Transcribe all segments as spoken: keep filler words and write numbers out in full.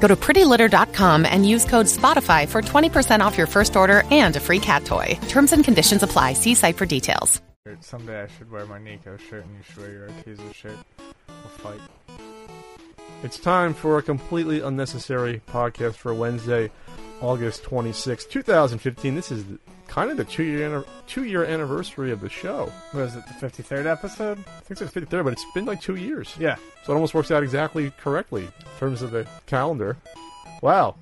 Go to pretty litter dot com and use code SPOTIFY for twenty percent off your first order and a free cat toy. Terms and conditions apply. See site for details. Someday I should wear my Nico shirt and you should wear your Arteza shirt. We'll fight. It's time for a completely unnecessary podcast for Wednesday, August twenty-sixth, twenty fifteen. This is the, kind of the two-year two-year anniversary of the show. What is it, the fifty-third episode? I think it's the fifty-third, but it's been like two years. Yeah. So it almost works out exactly correctly in terms of the calendar. Wow.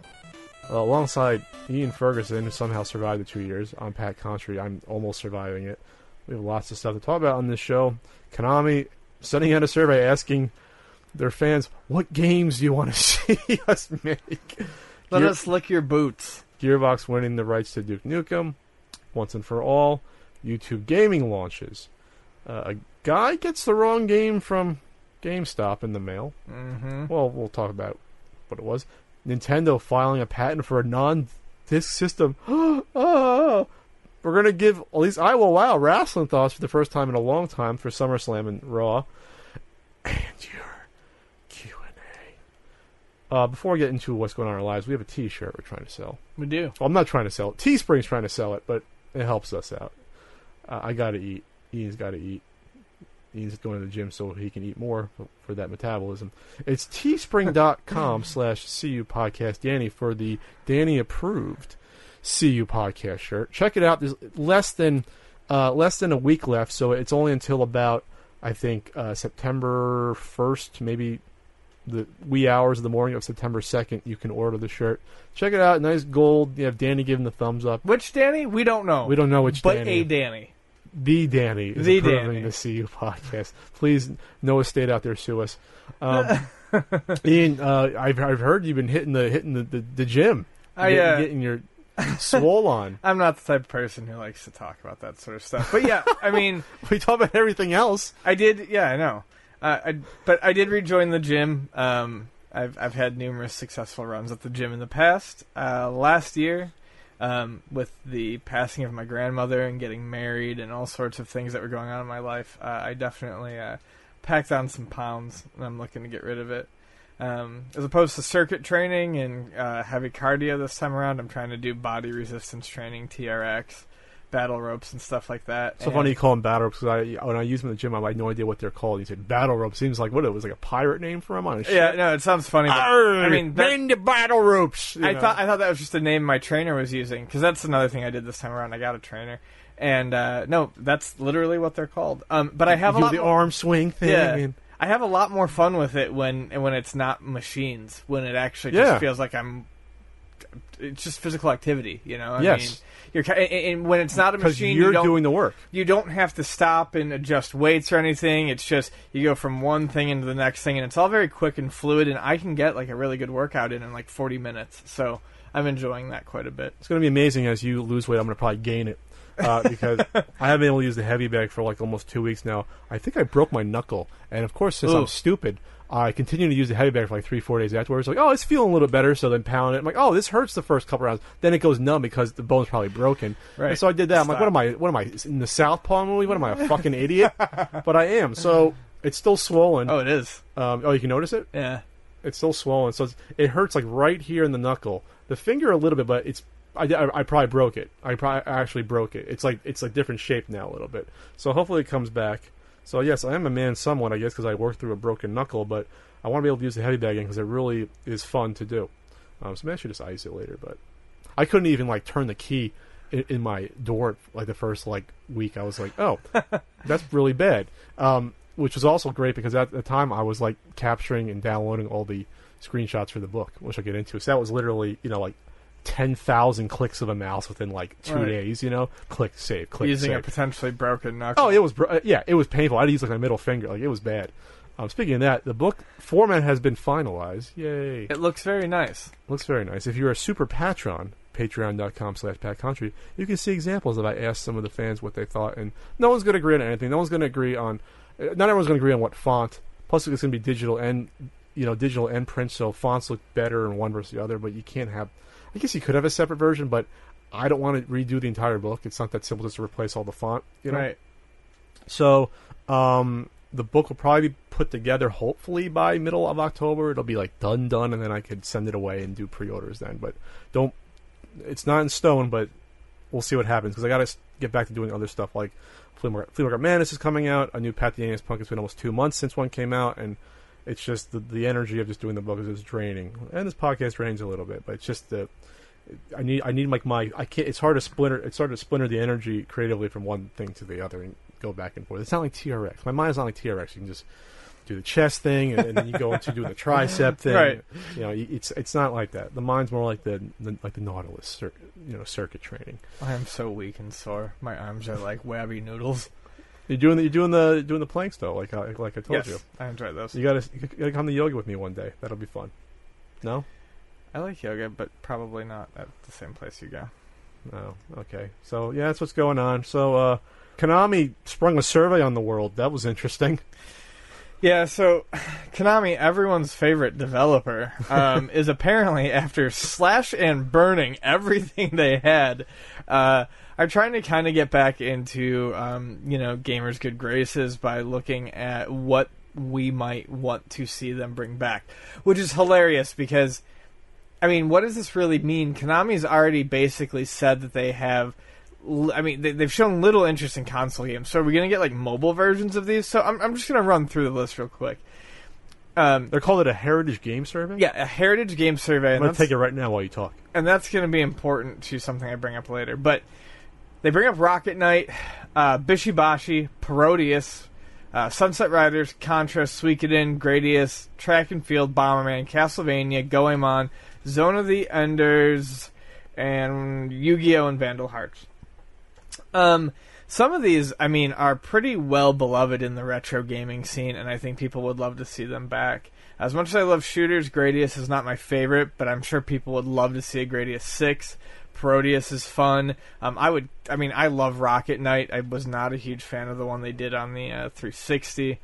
Uh, alongside Ian Ferguson, who somehow survived the two years. I'm Pat Contry. I'm almost surviving it. We have lots of stuff to talk about on this show. Konami sending out a survey asking their fans, what games do you want to see us make? Let Gear- us lick your boots. Gearbox winning the rights to Duke Nukem, once and for all. YouTube Gaming launches. Uh, a guy gets the wrong game from GameStop in the mail. Mm-hmm. Well, we'll talk about what it was. Nintendo filing a patent for a non-disc system. Oh! We're going to give, at least I will allow, wrestling thoughts for the first time in a long time for SummerSlam and Raw. And your Q and A. Uh, before I get into what's going on in our lives, we have a t-shirt we're trying to sell. We do. Well, I'm not trying to sell it. Teespring's trying to sell it, but it helps us out. Uh, I got to eat. Ian's got to eat. Ian's going to the gym so he can eat more for that metabolism. It's teespring dot com slash C U Podcast Danny for the Danny approved C U Podcast shirt. Check it out. There's less than uh, less than a week left, so it's only until about, I think, uh, September first, maybe the wee hours of the morning of September second, you can order the shirt. Check it out. Nice gold. You have Danny giving the thumbs up. Which Danny? We don't know. We don't know which but Danny. But a Danny. The Danny is the approving Danny. The C U Podcast. Please, Noah State out there, sue us. Um, Ian, uh, I've, I've heard you've been hitting the hitting the, the, the gym. I, uh, getting, getting your... Swole on. I'm not the type of person who likes to talk about that sort of stuff. But yeah, I mean... we talk about everything else. I did, yeah, I know. Uh, I, but I did rejoin the gym. Um, I've I've had numerous successful runs at the gym in the past. Uh, last year, um, with the passing of my grandmother and getting married and all sorts of things that were going on in my life, uh, I definitely uh, packed on some pounds, and I'm looking to get rid of it. Um, as opposed to circuit training and uh, heavy cardio this time around, I'm trying to do body resistance training, T R X, battle ropes, and stuff like that. It's so and funny you call them battle ropes, because I, when I use them in the gym, I had no idea what they're called. You said battle rope. Seems like, what, it was like a pirate name for them? On yeah, no, it sounds funny. But, Arr, I mean, bend the battle ropes! I know. thought I thought that was just a name my trainer was using, because that's another thing I did this time around. I got a trainer. And, uh, no, that's literally what they're called. Um, but I have you a lot... the arm swing thing. Yeah. I mean, I have a lot more fun with it when when it's not machines, when it actually just yeah. feels like I'm... It's just physical activity, you know? I yes. mean, you're, and when it's not a machine... you're you don't, doing the work. You don't have to stop and adjust weights or anything. It's just you go from one thing into the next thing, and it's all very quick and fluid, and I can get like a really good workout in in like forty minutes. So I'm enjoying that quite a bit. It's going to be amazing. As you lose weight, I'm going to probably gain it. Uh, because I haven't been able to use the heavy bag for like almost two weeks now. I think I broke my knuckle. And of course, since Ooh. I'm stupid, I continue to use the heavy bag for like three, four days afterwards. Like, oh, it's feeling a little better. So then pound it. I'm like, oh, this hurts the first couple rounds. Then it goes numb because the bone's probably broken. Right. And so I did that. Stop. I'm like, what am I? What am I in the Southpaw movie? What am I, a fucking idiot? But I am. So it's still swollen. Oh, it is. Um, oh, you can notice it? Yeah. It's still swollen. So it's, it hurts like right here in the knuckle. The finger a little bit, but it's... I, I, I probably broke it. I probably I actually broke it. It's like it's like different shape now a little bit. So hopefully it comes back. So yes, I am a man somewhat, I guess, because I worked through a broken knuckle. But I want to be able to use the heavy bag again because it really is fun to do. Um, so maybe I should just ice it later. But I couldn't even like turn the key in, in my door like the first like week. I was like, oh, that's really bad. Um, which was also great because at the time I was like capturing and downloading all the screenshots for the book, which I'll get into. So that was literally, you know, like ten thousand clicks of a mouse within like two right. days, you know? Click, save, click, Using save. Using a potentially broken knuckle. Oh, it was, bro- yeah, it was painful. I had to use like my middle finger. Like, it was bad. Um, speaking of that, the book format has been finalized. Yay. It looks very nice. Looks very nice. If you're a super patron, patreon dot com slash pat country, you can see examples that I asked some of the fans what they thought, and no one's going to agree on anything. No one's going to agree on, not everyone's going to agree on what font. Plus, it's going to be digital and, you know, digital and print, so fonts look better in one versus the other, but you can't have, I guess you could have a separate version, but I don't want to redo the entire book. It's not that simple just to replace all the font, you know? Right. So, um, the book will probably be put together hopefully by middle of October. It'll be like done, done, and then I could send it away and do pre-orders then. But don't, it's not in stone, but we'll see what happens, because I got to get back to doing other stuff, like Flea Market, Flea Market Madness is coming out, a new Pat the Anus Punk. It's been almost two months since one came out, and it's just the, the energy of just doing the book is just draining. And this podcast drains a little bit, but it's just the, I need I need like my I can't. It's hard to splinter. It's hard to splinter the energy creatively from one thing to the other and go back and forth. It's not like T R X. My mind's not like T R X. You can just do the chest thing and, and then you go into doing the tricep thing. Right. You know, it's it's not like that. The mind's more like the, the like the Nautilus, cir- you know, circuit training. I am so weak and sore. My arms are like wabby noodles. You're doing the, you're doing the doing the planks though, like I, like I told yes, you. I enjoy those. You gotta you gotta come to yoga with me one day. That'll be fun. No. I like yoga, but probably not at the same place you go. Oh, okay. So, yeah, that's what's going on. So, uh, Konami sprung a survey on the world. That was interesting. Yeah, so, Konami, everyone's favorite developer, um, is apparently, after slash and burning everything they had, uh, are trying to kind of get back into, um, you know, gamers' good graces by looking at what we might want to see them bring back. Which is hilarious, because I mean, what does this really mean? Konami's already basically said that they have, I mean, they, they've shown little interest in console games. So are we going to get, like, mobile versions of these? So I'm, I'm just going to run through the list real quick. Um, They're called it a Heritage Game Survey? Yeah, a Heritage Game Survey. I'm going to take it right now while you talk. And that's going to be important to something I bring up later. But they bring up Rocket Knight, uh, Bishibashi, Parodius, Uh, Sunset Riders, Contra, Suikoden, Gradius, Track and Field, Bomberman, Castlevania, Goemon, Zone of the Enders, and Yu-Gi-Oh! And Vandal Hearts. Um, some of these, I mean, are pretty well beloved in the retro gaming scene, and I think people would love to see them back. As much as I love shooters, Gradius is not my favorite, but I'm sure people would love to see a Gradius six. Parodius is fun. Um, I would, I mean, I love Rocket Knight. I was not a huge fan of the one they did on the uh, three sixty,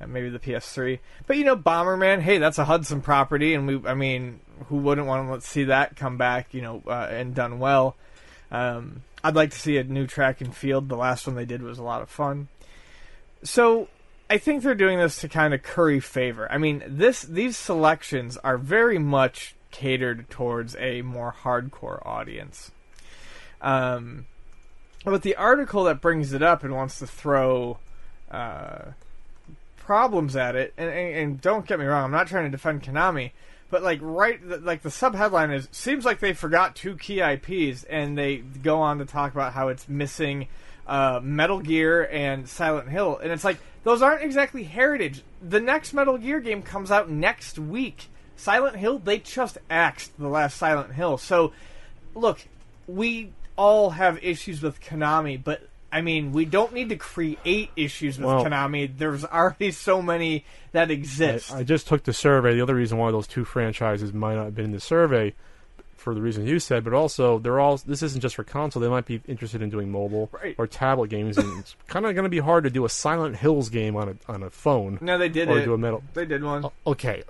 uh, maybe the P S three. But, you know, Bomberman, hey, that's a Hudson property, and we, I mean, who wouldn't want to see that come back, you know, uh, and done well? Um, I'd like to see a new Track and Field. The last one they did was a lot of fun. So I think they're doing this to kind of curry favor. I mean, this these selections are very much catered towards a more hardcore audience. Um, but the article that brings it up and wants to throw uh, problems at it, and, and, and don't get me wrong, I'm not trying to defend Konami, but like right, like the sub-headline is, seems like they forgot two key I Ps, and they go on to talk about how it's missing uh, Metal Gear and Silent Hill, and it's like, those aren't exactly heritage. The next Metal Gear game comes out next week. Silent Hill, they just axed the last Silent Hill. So, look, we all have issues with Konami, but, I mean, we don't need to create issues with well, Konami. There's already so many that exist. I, I just took the survey. The other reason why those two franchises might not have been in the survey, for the reason you said, but also, they're all. This isn't just for console. They might be interested in doing mobile right. or tablet games, and it's kind of going to be hard to do a Silent Hills game on a on a phone. No, they did or it. Do a metal. They did one. Okay.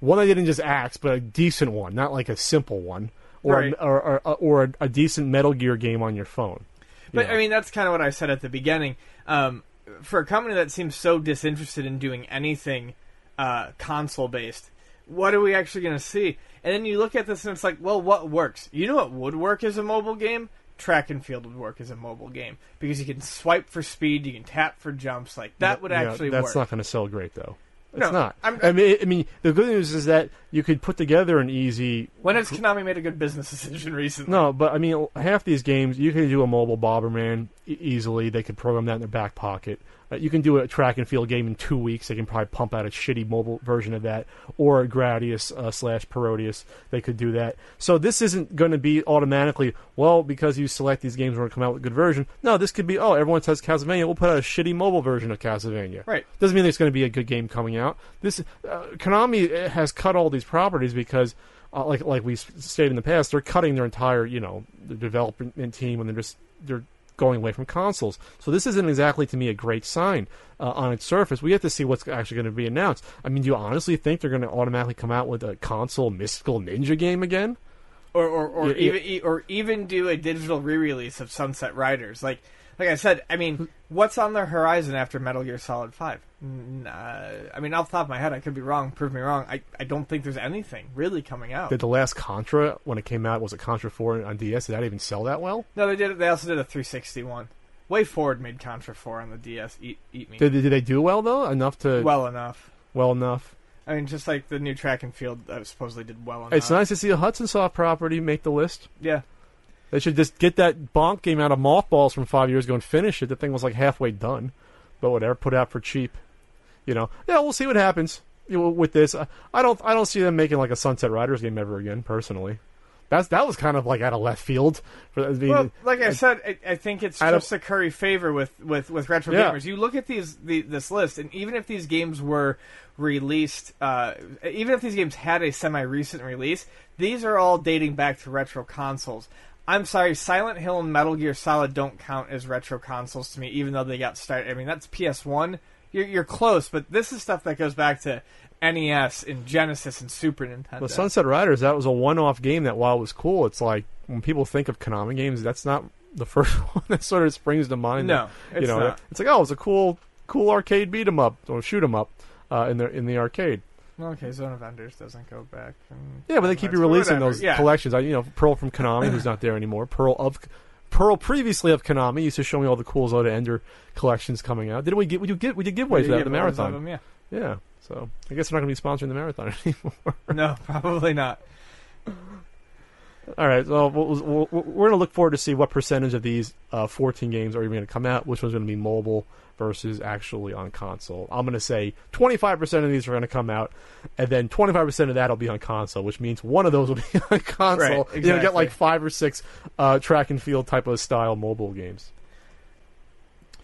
One I didn't just axe, but a decent one, not like a simple one, or right. a, or, or, or a, a decent Metal Gear game on your phone. You but know. I mean, that's kind of what I said at the beginning. Um, for a company that seems so disinterested in doing anything uh, console based, what are we actually going to see? And then you look at this and it's like, well, what works? You know what would work as a mobile game? Track and Field would work as a mobile game, because you can swipe for speed, you can tap for jumps. Like that no, would actually. No, that's work. That's not going to sell great though. It's no, not. I'm, I mean, I mean, the good news is that you could put together an easy. When has Konami made a good business decision recently? No, but I mean, half these games you can do a mobile Bomberman easily. They could program that in their back pocket. Uh, you can do a Track and Field game in two weeks. They can probably pump out a shitty mobile version of that, or a Gradius uh, slash Parodius. They could do that. So this isn't going to be automatically, well, because you select these games, we're going to come out with a good version. No, this could be, oh, everyone says Castlevania, we'll put out a shitty mobile version of Castlevania. Right. Doesn't mean there's going to be a good game coming out. This uh, Konami has cut all these properties because uh, like like we stated in the past, they're cutting their entire, you know, the development team when they're just they're going away from consoles. So this isn't exactly, to me, a great sign uh, on its surface. We have to see what's actually going to be announced. I mean, do you honestly think they're going to automatically come out with a console mystical ninja game again? Or or, or yeah, even yeah. or even do a digital re-release of Sunset Riders? Like like I said, I mean, what's on the horizon after Metal Gear Solid five? Uh, I mean, off the top of my head, I could be wrong. Prove me wrong. I, I don't think there's anything really coming out. Did the last Contra, when it came out, was it Contra four on D S? Did that even sell that well? No, they did. They also did a three sixty one. Way Forward made Contra four on the D S. Eat, eat me. Did, did they do well, though? Enough to... Well enough. Well enough. I mean, just like the new Track and Field uh, supposedly did well enough. It's nice to see a Hudson Soft property make the list. Yeah. They should just get that Bonk game out of mothballs from five years ago and finish it. The thing was like halfway done. But whatever, put out for cheap. You know? Yeah, we'll see what happens with this. I don't I don't see them making like a Sunset Riders game ever again, personally. That's That was kind of like out of left field. For, I mean, well, like I, I said, I, I think it's just a curry favor with, with, with retro yeah. gamers. You look at these the, this list, and even if these games were released, uh, even if these games had a semi-recent release, these are all dating back to retro consoles. I'm sorry, Silent Hill and Metal Gear Solid don't count as retro consoles to me, even though they got started. I mean, that's P S one. You're, you're close, but this is stuff that goes back to N E S and Genesis and Super Nintendo. Well, Sunset Riders, that was a one-off game that, while it was cool, it's like, when people think of Konami games, that's not the first one that sort of springs to mind. No, that, it's you know, not. It's like, oh, it's a cool cool arcade beat-em-up, or shoot-em-up uh, in the, in the arcade. Okay, Zone of Enders doesn't go back. And yeah, but they keep releasing those yeah. collections. I, you know, Pearl from Konami, who's not there anymore. Pearl of, Pearl previously of Konami used to show me all the cool Zone of Ender collections coming out. Didn't we get? We did get. We did giveaways at the marathon. Them, yeah. Yeah. So I guess we're not going to be sponsoring the marathon anymore. No, probably not. All right. So we'll, we'll, we're going to look forward to see what percentage of these uh, fourteen games are even going to come out. Which one's going to be mobile versus actually on console. I'm going to say twenty-five percent of these are going to come out, and then twenty-five percent of that will be on console, which means one of those will be on console. Right, exactly. You'll get like five or six uh, track and field type of style mobile games.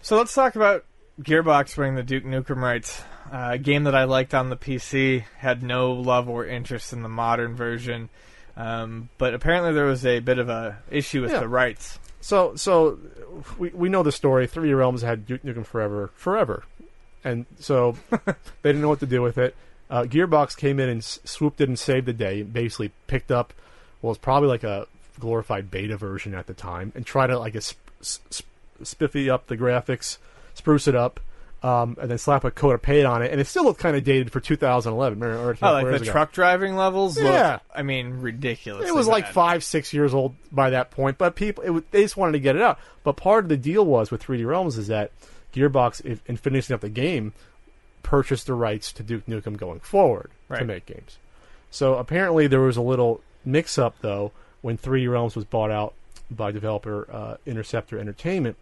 So let's talk about Gearbox winning the Duke Nukem rights. Uh, a game that I liked on the P C, had no love or interest in the modern version, um, but apparently there was a bit of a issue with yeah. the rights. So, so we we know the story. three D Realms had Duke Nukem Forever, forever, and so they didn't know what to do with it. Uh, Gearbox came in and s- swooped in and saved the day. Basically, picked up well, it's probably like a glorified beta version at the time, and tried to like a sp- sp- spiffy up the graphics, spruce it up, um, and then slap a coat of paint on it, and it still looked kind of dated for two thousand eleven. Or, or, oh, like the ago. Truck driving levels. Yeah, looked, I mean, ridiculous. It was like bad. five, six years old by that point, but people it, they just wanted to get it out. But part of the deal was with three D Realms is that Gearbox, if, in finishing up the game, purchased the rights to Duke Nukem going forward right. to make games. So apparently there was a little mix-up though when three D Realms was bought out by developer uh, Interceptor Entertainment.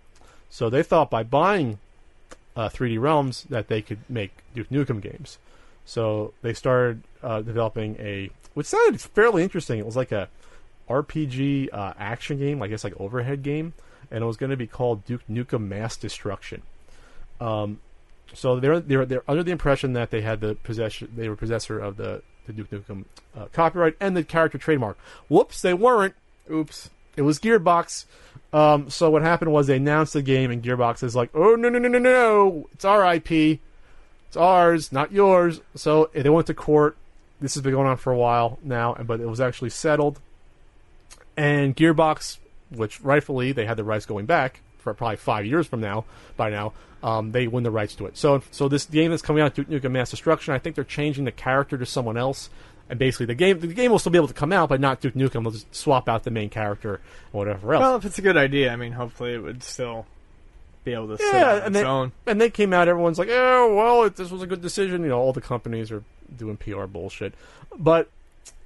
So they thought by buying uh, three D Realms that they could make Duke Nukem games. So they started uh, developing a, which sounded fairly interesting. It was like a R P G uh, action game, I guess like overhead game, and it was going to be called Duke Nukem Mass Destruction. Um, so they're they're they're under the impression that they had the possession, they were possessor of the, the Duke Nukem uh, copyright and the character trademark. Whoops, they weren't. Oops. It was Gearbox. Um, so what happened was they announced the game, and Gearbox is like, oh, no, no, no, no, no. It's our I P. It's ours, not yours. So they went to court. This has been going on for a while now, but it was actually settled. And Gearbox, which rightfully they had the rights going back for probably five years from now, by now, um, they win the rights to it. So so this game that's coming out, Duke Nukem Mass Destruction, I think they're changing the character to someone else. And basically, the game the game will still be able to come out, but not Duke Nukem. They'll just swap out the main character and whatever else. Well, if it's a good idea, I mean, hopefully it would still be able to sit yeah, on and its they, own. And they came out, everyone's like, oh, well, it, this was a good decision. You know, all the companies are doing P R bullshit. But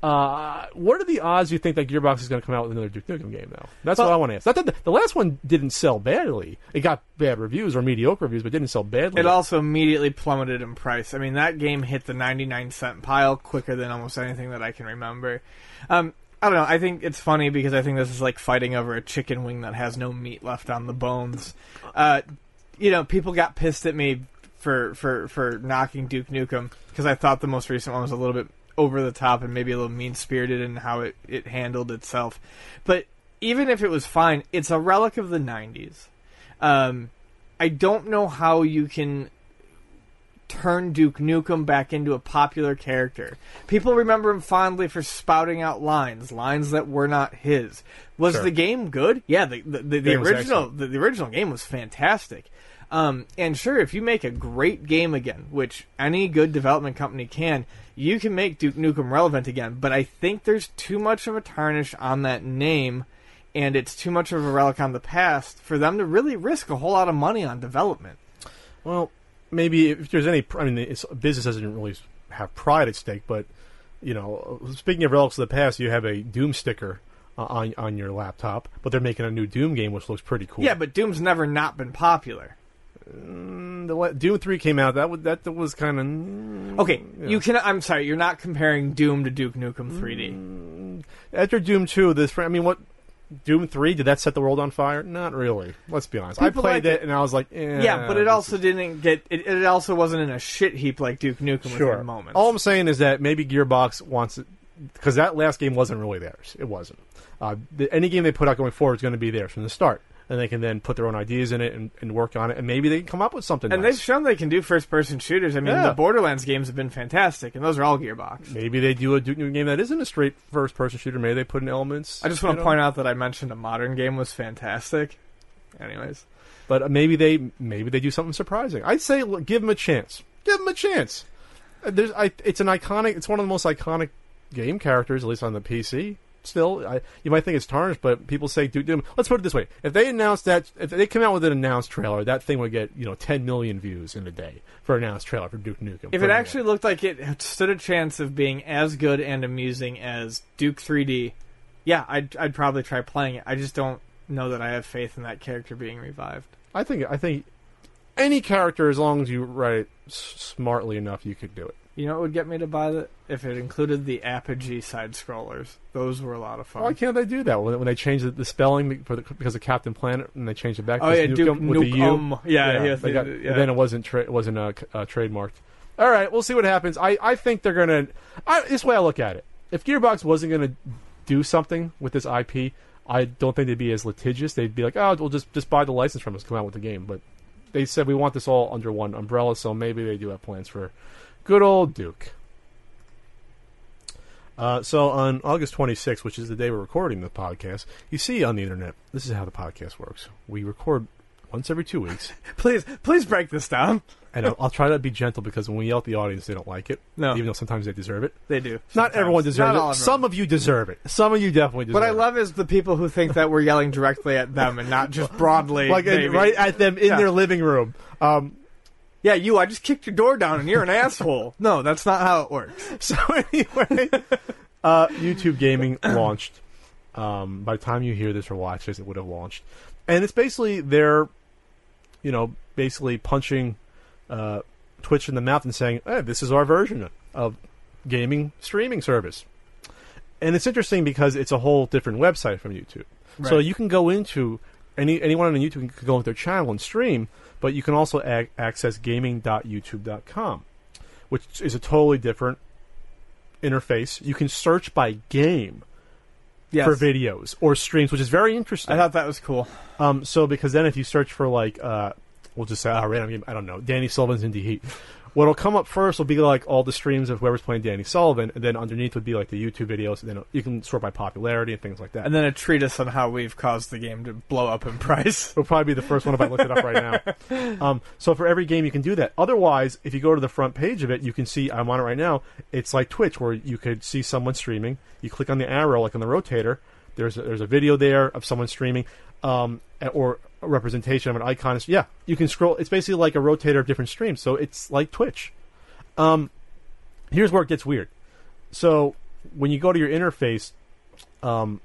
uh, what are the odds you think that Gearbox is going to come out with another Duke Nukem game, though? That's well, what I want to ask. Not that the, the last one didn't sell badly. It got bad reviews or mediocre reviews, but didn't sell badly. It also immediately plummeted in price. I mean, that game hit the ninety-nine cent pile quicker than almost anything that I can remember. Um, I don't know. I think it's funny because I think this is like fighting over a chicken wing that has no meat left on the bones. Uh, you know, people got pissed at me for, for, for knocking Duke Nukem because I thought the most recent one was a little bit over the top and maybe a little mean-spirited in how it, it handled itself. But even if it was fine, it's a relic of the nineties. Um, I don't know how you can turn Duke Nukem back into a popular character. People remember him fondly for spouting out lines, lines that were not his. Was sure. the game good? Yeah, the the, the, the original the, the original game was fantastic. Um, and sure, if you make a great game again, which any good development company can, you can make Duke Nukem relevant again. But I think there's too much of a tarnish on that name, and it's too much of a relic on the past for them to really risk a whole lot of money on development. Well, maybe if there's any... I mean, it's, business doesn't really have pride at stake, but, you know, speaking of relics of the past, you have a Doom sticker Uh, on on your laptop, but they're making a new Doom game, which looks pretty cool. Yeah, but Doom's never not been popular. Mm, the Doom three came out. That would, that, that was kind of mm, okay. You, you can. I'm sorry, you're not comparing Doom to Duke Nukem three D. Mm, after Doom two, this I mean, what Doom three did that set the world on fire? Not really. Let's be honest. People I played like it, it and I was like, eh, yeah, but it also is... didn't get. It, it also wasn't in a shit heap like Duke Nukem. Sure. Within moments. All I'm saying is that maybe Gearbox wants it. Because that last game wasn't really theirs. It wasn't. Uh, the, any game they put out going forward is going to be theirs from the start. And they can then put their own ideas in it and, and work on it. And maybe they can come up with something And nice. They've shown they can do first-person shooters. I mean, yeah. the Borderlands games have been fantastic, and those are all Gearbox. Maybe they do a Duke Nukem game that isn't a straight first-person shooter. Maybe they put in elements. I just want to point out that I mentioned a modern game was fantastic. Anyways. But maybe they maybe they do something surprising. I'd say look, give them a chance. Give them a chance. There's, I, it's an iconic... It's one of the most iconic game characters, at least on the P C. Still, I, you might think it's tarnished, but people say Duke Nukem. Let's put it this way: if they announced that, if they come out with an announced trailer, that thing would get you know ten million views in a day for an announced trailer for Duke Nukem. If it actually looked like it stood a chance of being as good and amusing as Duke three D, yeah, I'd I'd probably try playing it. I just don't know that I have faith in that character being revived. I think I think any character, as long as you write it smartly enough, you could do it. You know what would get me to buy that? If it included the Apogee side-scrollers. Those were a lot of fun. Why can't they do that? When, when they changed the, the spelling for the, because of Captain Planet, and they changed it back to oh, yeah, Duke Nukem with the U. Um, yeah, yeah, they got, yeah. Then it wasn't tra- wasn't uh, uh, trademarked. All right, we'll see what happens. I, I think they're going to... This way I look at it. If Gearbox wasn't going to do something with this I P, I don't think they'd be as litigious. They'd be like, oh, we'll just, just buy the license from us, come out with the game. But they said, we want this all under one umbrella, so maybe they do have plans for... Good old Duke. Uh, so on August twenty-sixth, which is the day we're recording the podcast, you see on the internet, this is how the podcast works. We record once every two weeks. please, please break this down. And I'll, I'll try to be gentle because when we yell at the audience, they don't like it. No. Even though sometimes they deserve it. They do. Sometimes. Not everyone deserves Not it. Everyone. Some of you deserve it. Some of you definitely deserve it. What I love it. is the people who think that we're yelling directly at them and not just broadly. like in, Right at them in yeah. their living room. Um Yeah, you, I just kicked your door down and you're an asshole. No, that's not how it works. So anyway, uh, YouTube Gaming launched. Um, by the time you hear this or watch this, it would have launched. And it's basically they're, you know, basically punching uh, Twitch in the mouth and saying, hey, this is our version of gaming streaming service. And it's interesting because it's a whole different website from YouTube. Right. So you can go into... Any Anyone on YouTube can go into their channel and stream, but you can also ag- access gaming dot youtube dot com, which is a totally different interface. You can search by game yes. for videos or streams, which is very interesting. I thought that was cool. Um, so because then if you search for, like, uh, we'll just say, oh, random game, I don't know, Danny Sullivan's Indie Heat. What'll come up first will be like all the streams of whoever's playing Danny Sullivan, and then underneath would be like the YouTube videos, and then you can sort by popularity and things like that. And then a treatise on how we've caused the game to blow up in price. It'll probably be the first one if I looked it up right now. Um, so for every game, you can do that. Otherwise, if you go to the front page of it, you can see, I'm on it right now, it's like Twitch, where you could see someone streaming. You click on the arrow, like on the rotator, there's a, there's a video there of someone streaming, um, or... A representation of an icon. Yeah, you can scroll. It's basically like a rotator of different streams, so it's like Twitch. Um, here's where it gets weird. So when you go to your interface, um,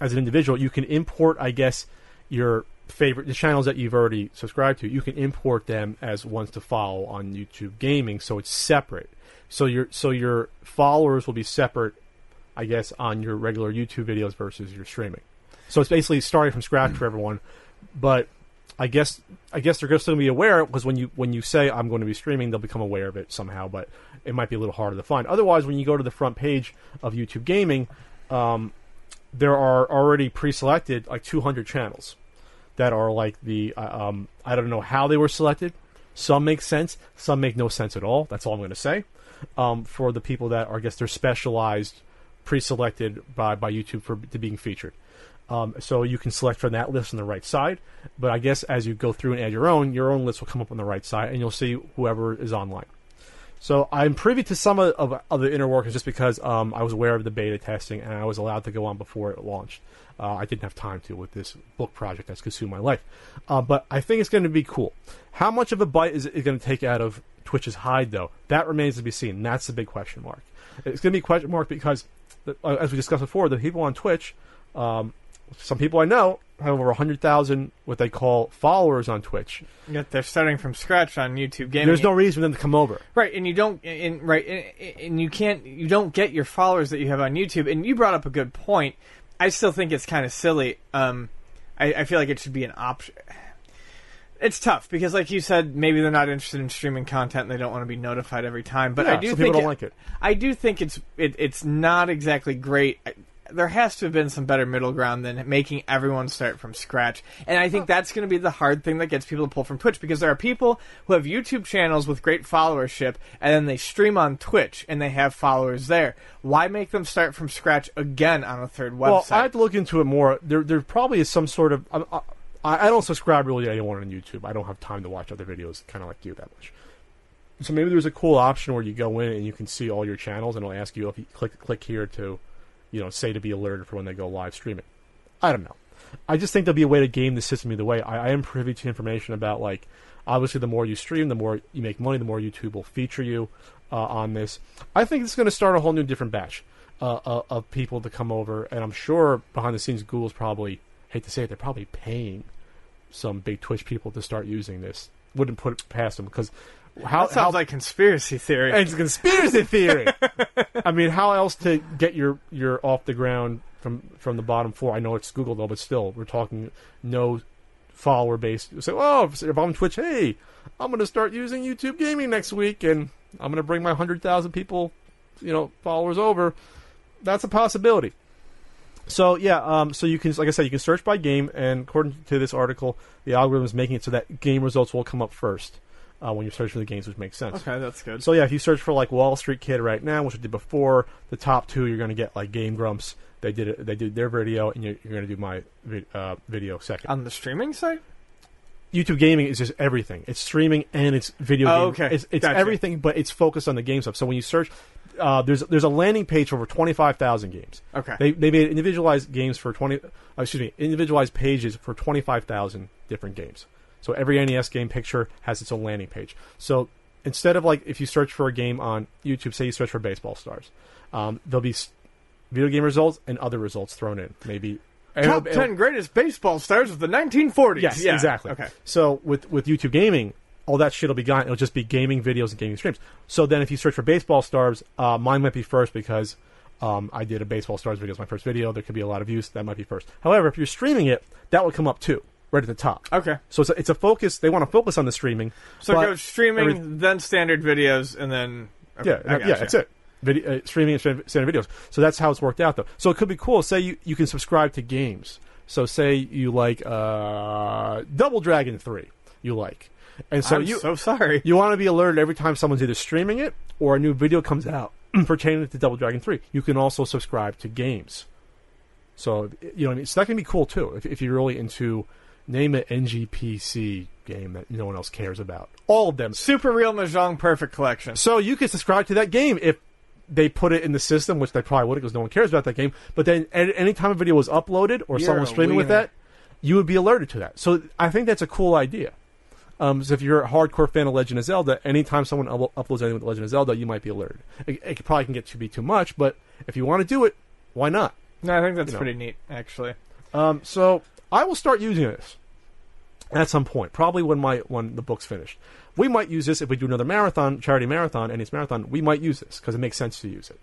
as an individual, you can import, I guess, your favorite, the channels that you've already subscribed to. You can import them as ones to follow on YouTube Gaming, so it's separate. So your so your followers will be separate, I guess, on your regular YouTube videos versus your streaming. So it's basically starting from scratch for everyone, but I guess I guess they're still going to be aware, because when you when you say I'm going to be streaming, they'll become aware of it somehow, but it might be a little harder to find. Otherwise, when you go to the front page of YouTube Gaming, um, there are already pre-selected like two hundred channels that are like the uh, um, I don't know how they were selected. Some make sense, some make no sense at all. That's all I'm going to say. Um, for the people that are, I guess they're specialized, pre-selected by, by YouTube for to being featured. Um, so you can select from that list on the right side, but I guess as you go through and add your own, your own list will come up on the right side, and you'll see whoever is online. So I'm privy to some of, of, of the inner workings just because um, I was aware of the beta testing, and I was allowed to go on before it launched. Uh, I didn't have time to with this book project that's consumed my life. Uh, but I think it's going to be cool. How much of a bite is it going to take out of Twitch's hide, though? That remains to be seen. That's the big question mark. It's going to be a question mark because, as we discussed before, the people on Twitch... Um, some people I know have over one hundred thousand what they call followers on Twitch. Yet they're starting from scratch on YouTube Gaming. There's no reason for them to come over. Right, and you don't and, right and, and you can't you don't get your followers that you have on YouTube, and you brought up a good point. I still think it's kind of silly. Um I, I feel like it should be an option. It's tough because, like you said, maybe they're not interested in streaming content and they don't want to be notified every time, but yeah, I do so think people don't it, like it. I do think it's it, it's not exactly great. I, There has to have been some better middle ground than making everyone start from scratch. And I think that's going to be the hard thing that gets people to pull from Twitch, because there are people who have YouTube channels with great followership, and then they stream on Twitch, and they have followers there. Why make them start from scratch again on a third website? Well, I have to look into it more. There there probably is some sort of... I, I, I don't subscribe really to anyone on YouTube. I don't have time to watch other videos, kind of like you, that much. So maybe there's a cool option where you go in and you can see all your channels, and it'll ask you if you click, click here to... you know, say to be alerted for when they go live streaming. I don't know. I just think there'll be a way to game the system either way. I, I am privy to information about, like, obviously the more you stream, the more you make money, the more YouTube will feature you uh, on this. I think it's going to start a whole new different batch uh, uh, of people to come over, and I'm sure behind the scenes Google's probably, hate to say it, they're probably paying some big Twitch people to start using this. Wouldn't put it past them, because... How, that sounds how, like conspiracy theory. It's conspiracy theory. I mean, how else to get your, your off the ground from, from the bottom floor? I know it's Google, though, but still, we're talking no follower base. So, oh, if I'm Twitch, hey, I'm going to start using YouTube Gaming next week, and I'm going to bring my one hundred thousand people, you know, followers over. That's a possibility. So, yeah, um, so you can, like I said, you can search by game, and according to this article, the algorithm is making it so that game results will come up first. Uh, when you're searching the games, which makes sense. Okay, that's good. So yeah, if you search for like Wall Street Kid right now, which I did before, the top two you're going to get like Game Grumps. They did it, they did their video, and you're, you're going to do my vi- uh, video second. On the streaming site, YouTube Gaming is just everything. It's streaming and it's video. Oh, gaming. Okay, it's, it's gotcha. Everything, but it's focused on the game stuff. So when you search, uh, there's there's a landing page for over twenty-five thousand games. Okay, they they made individualized games for twenty. Uh, excuse me, individualized pages for twenty-five thousand different games. So every N E S game picture has its own landing page. So instead of, like, if you search for a game on YouTube, say you search for Baseball Stars, um, there'll be video game results and other results thrown in. Maybe Top it'll, ten it'll, greatest baseball stars of the nineteen forties. Yes, yeah. Exactly. Okay. So with, with YouTube Gaming, all that shit will be gone. It'll just be gaming videos and gaming streams. So then if you search for Baseball Stars, uh, mine might be first because... Um, I did a Baseball Stars video. It's my first video. There could be a lot of views. That might be first. However, if you're streaming it, that would come up too. Right at the top. Okay. So it's a, it's a focus. They want to focus on the streaming. So go streaming, every, then standard videos, and then... Okay, yeah, yeah, yeah, that's it. Video, uh, streaming and standard videos. So that's how it's worked out, though. So it could be cool. Say you, you can subscribe to games. So say you like uh, Double Dragon three, you like. And so I'm you, so sorry. You want to be alerted every time someone's either streaming it or a new video comes out pertaining to Double Dragon three. You can also subscribe to games. So, you know what I mean? So that can be cool, too, if, if you're really into... Name an N G P C game that no one else cares about. All of them. Super Real Mahjong Perfect Collection. So you could subscribe to that game if they put it in the system, which they probably wouldn't because no one cares about that game. But then at any time a video was uploaded or you're someone streaming with that, you would be alerted to that. So I think that's a cool idea. Um, so if you're a hardcore fan of Legend of Zelda, anytime someone uplo- uploads anything with Legend of Zelda, you might be alerted. It, it probably can get to be too much, but if you want to do it, why not? No, I think that's you know. pretty neat, actually. Um, so... I will start using this at some point, probably when my when the book's finished. We might use this if we do another marathon, charity marathon, and it's marathon. We might use this because it makes sense to use it.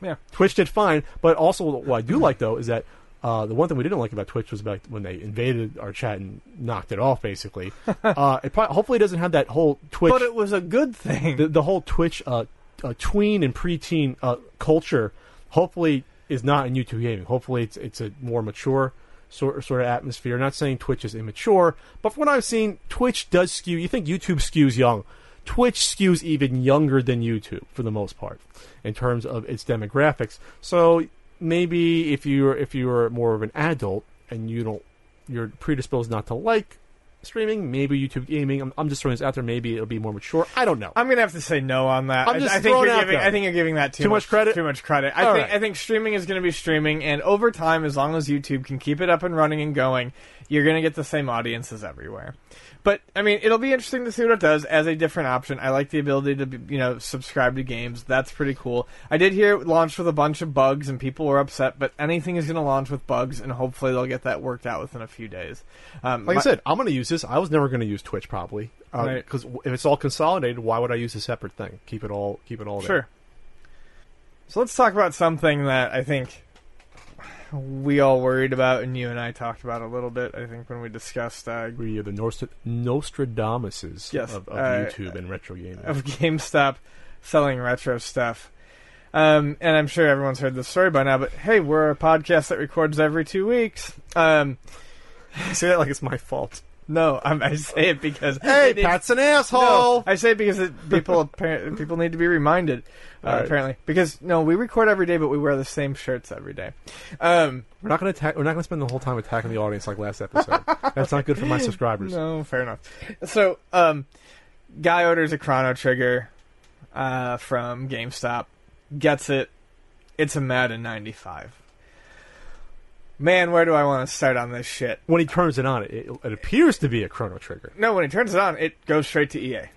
Yeah, Twitch did fine, but also what I do like though is that Uh, the one thing we didn't like about Twitch was about when they invaded our chat and knocked it off, basically. uh, it probably, hopefully it doesn't have that whole Twitch... But it was a good thing. The, the whole Twitch uh, uh, tween and preteen uh, culture hopefully is not in YouTube gaming. Hopefully it's it's a more mature sort, sort of atmosphere. I'm not saying Twitch is immature, but from what I've seen, Twitch does skew... You think YouTube skews young. Twitch skews even younger than YouTube, for the most part, in terms of its demographics. So... Maybe if you're if you're more of an adult and you don't you're predisposed not to like streaming, maybe YouTube gaming. I'm, I'm just throwing this out there. Maybe it'll be more mature. I don't know. I'm gonna have to say no on that. I'm just I, I think you're out giving. There. I think you're giving that too, too much, much credit. Too much credit. I All think right. I think streaming is gonna be streaming, and over time, as long as YouTube can keep it up and running and going, you're gonna get the same audiences everywhere. But I mean, it'll be interesting to see what it does as a different option. I like the ability to, you know, subscribe to games. That's pretty cool. I did hear it launched with a bunch of bugs, and people were upset. But anything is going to launch with bugs, and hopefully they'll get that worked out within a few days. Um, like my- I said, I'm going to use this. I was never going to use Twitch probably because um, right. if it's all consolidated, why would I use a separate thing? Keep it all. Keep it all there. Sure. So let's talk about something that I think we all worried about, and you and I talked about a little bit, I think, when we discussed... Uh, we are the Nostra- Nostradamuses yes, of, of uh, YouTube and retro gaming. Of GameStop selling retro stuff. Um, and I'm sure everyone's heard this story by now, but hey, we're a podcast that records every two weeks. Um, I say that like it's my fault. No, I'm, I say it because... Hey, Pat's an asshole! No, I say it because it, people apparently, people need to be reminded, uh, right. apparently. Because, no, we record every day, but we wear the same shirts every day. Um, we're not going to attack, we're not going to spend the whole time attacking the audience like last episode. That's not good for my subscribers. No, fair enough. So, um, guy orders a Chrono Trigger uh, from GameStop, gets it, it's a Madden ninety-five. Man, where do I want to start on this shit? When he turns it on, it, it appears to be a Chrono Trigger. No, when he turns it on, it goes straight to E A.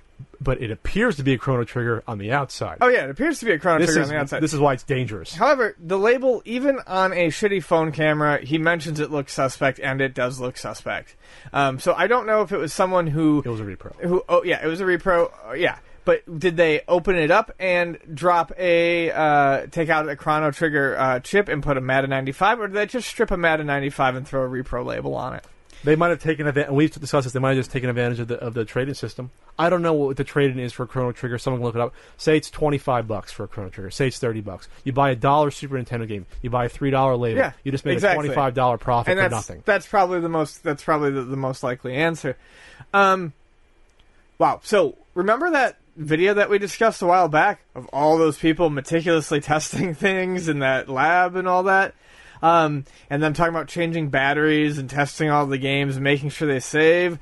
But it appears to be a Chrono Trigger on the outside. Oh, yeah, it appears to be a Chrono this Trigger is, on the outside. This is why it's dangerous. However, the label, even on a shitty phone camera, he mentions it looks suspect, and it does look suspect. Um, so I don't know if it was someone who... It was a repro. Who, oh, yeah, it was a repro. Uh, yeah. But did they open it up and drop a, uh, take out a Chrono Trigger uh, chip and put a Madden ninety-five, or did they just strip a Madden ninety-five and throw a repro label on it? They might have taken advantage, and we've discussed this, they might have just taken advantage of the, of the trade-in system. I don't know what the trade-in is for Chrono Trigger, someone can look it up. Say it's twenty-five bucks for a Chrono Trigger, say it's thirty bucks. You buy a dollar Super Nintendo game, you buy a three dollar label, yeah, you just made exactly. a twenty-five dollar profit and for that's, nothing. That's probably the most, that's probably the, the most likely answer. Um, wow, so... Remember that video that we discussed a while back of all those people meticulously testing things in that lab and all that? Um, and them talking about changing batteries and testing all the games and making sure they save?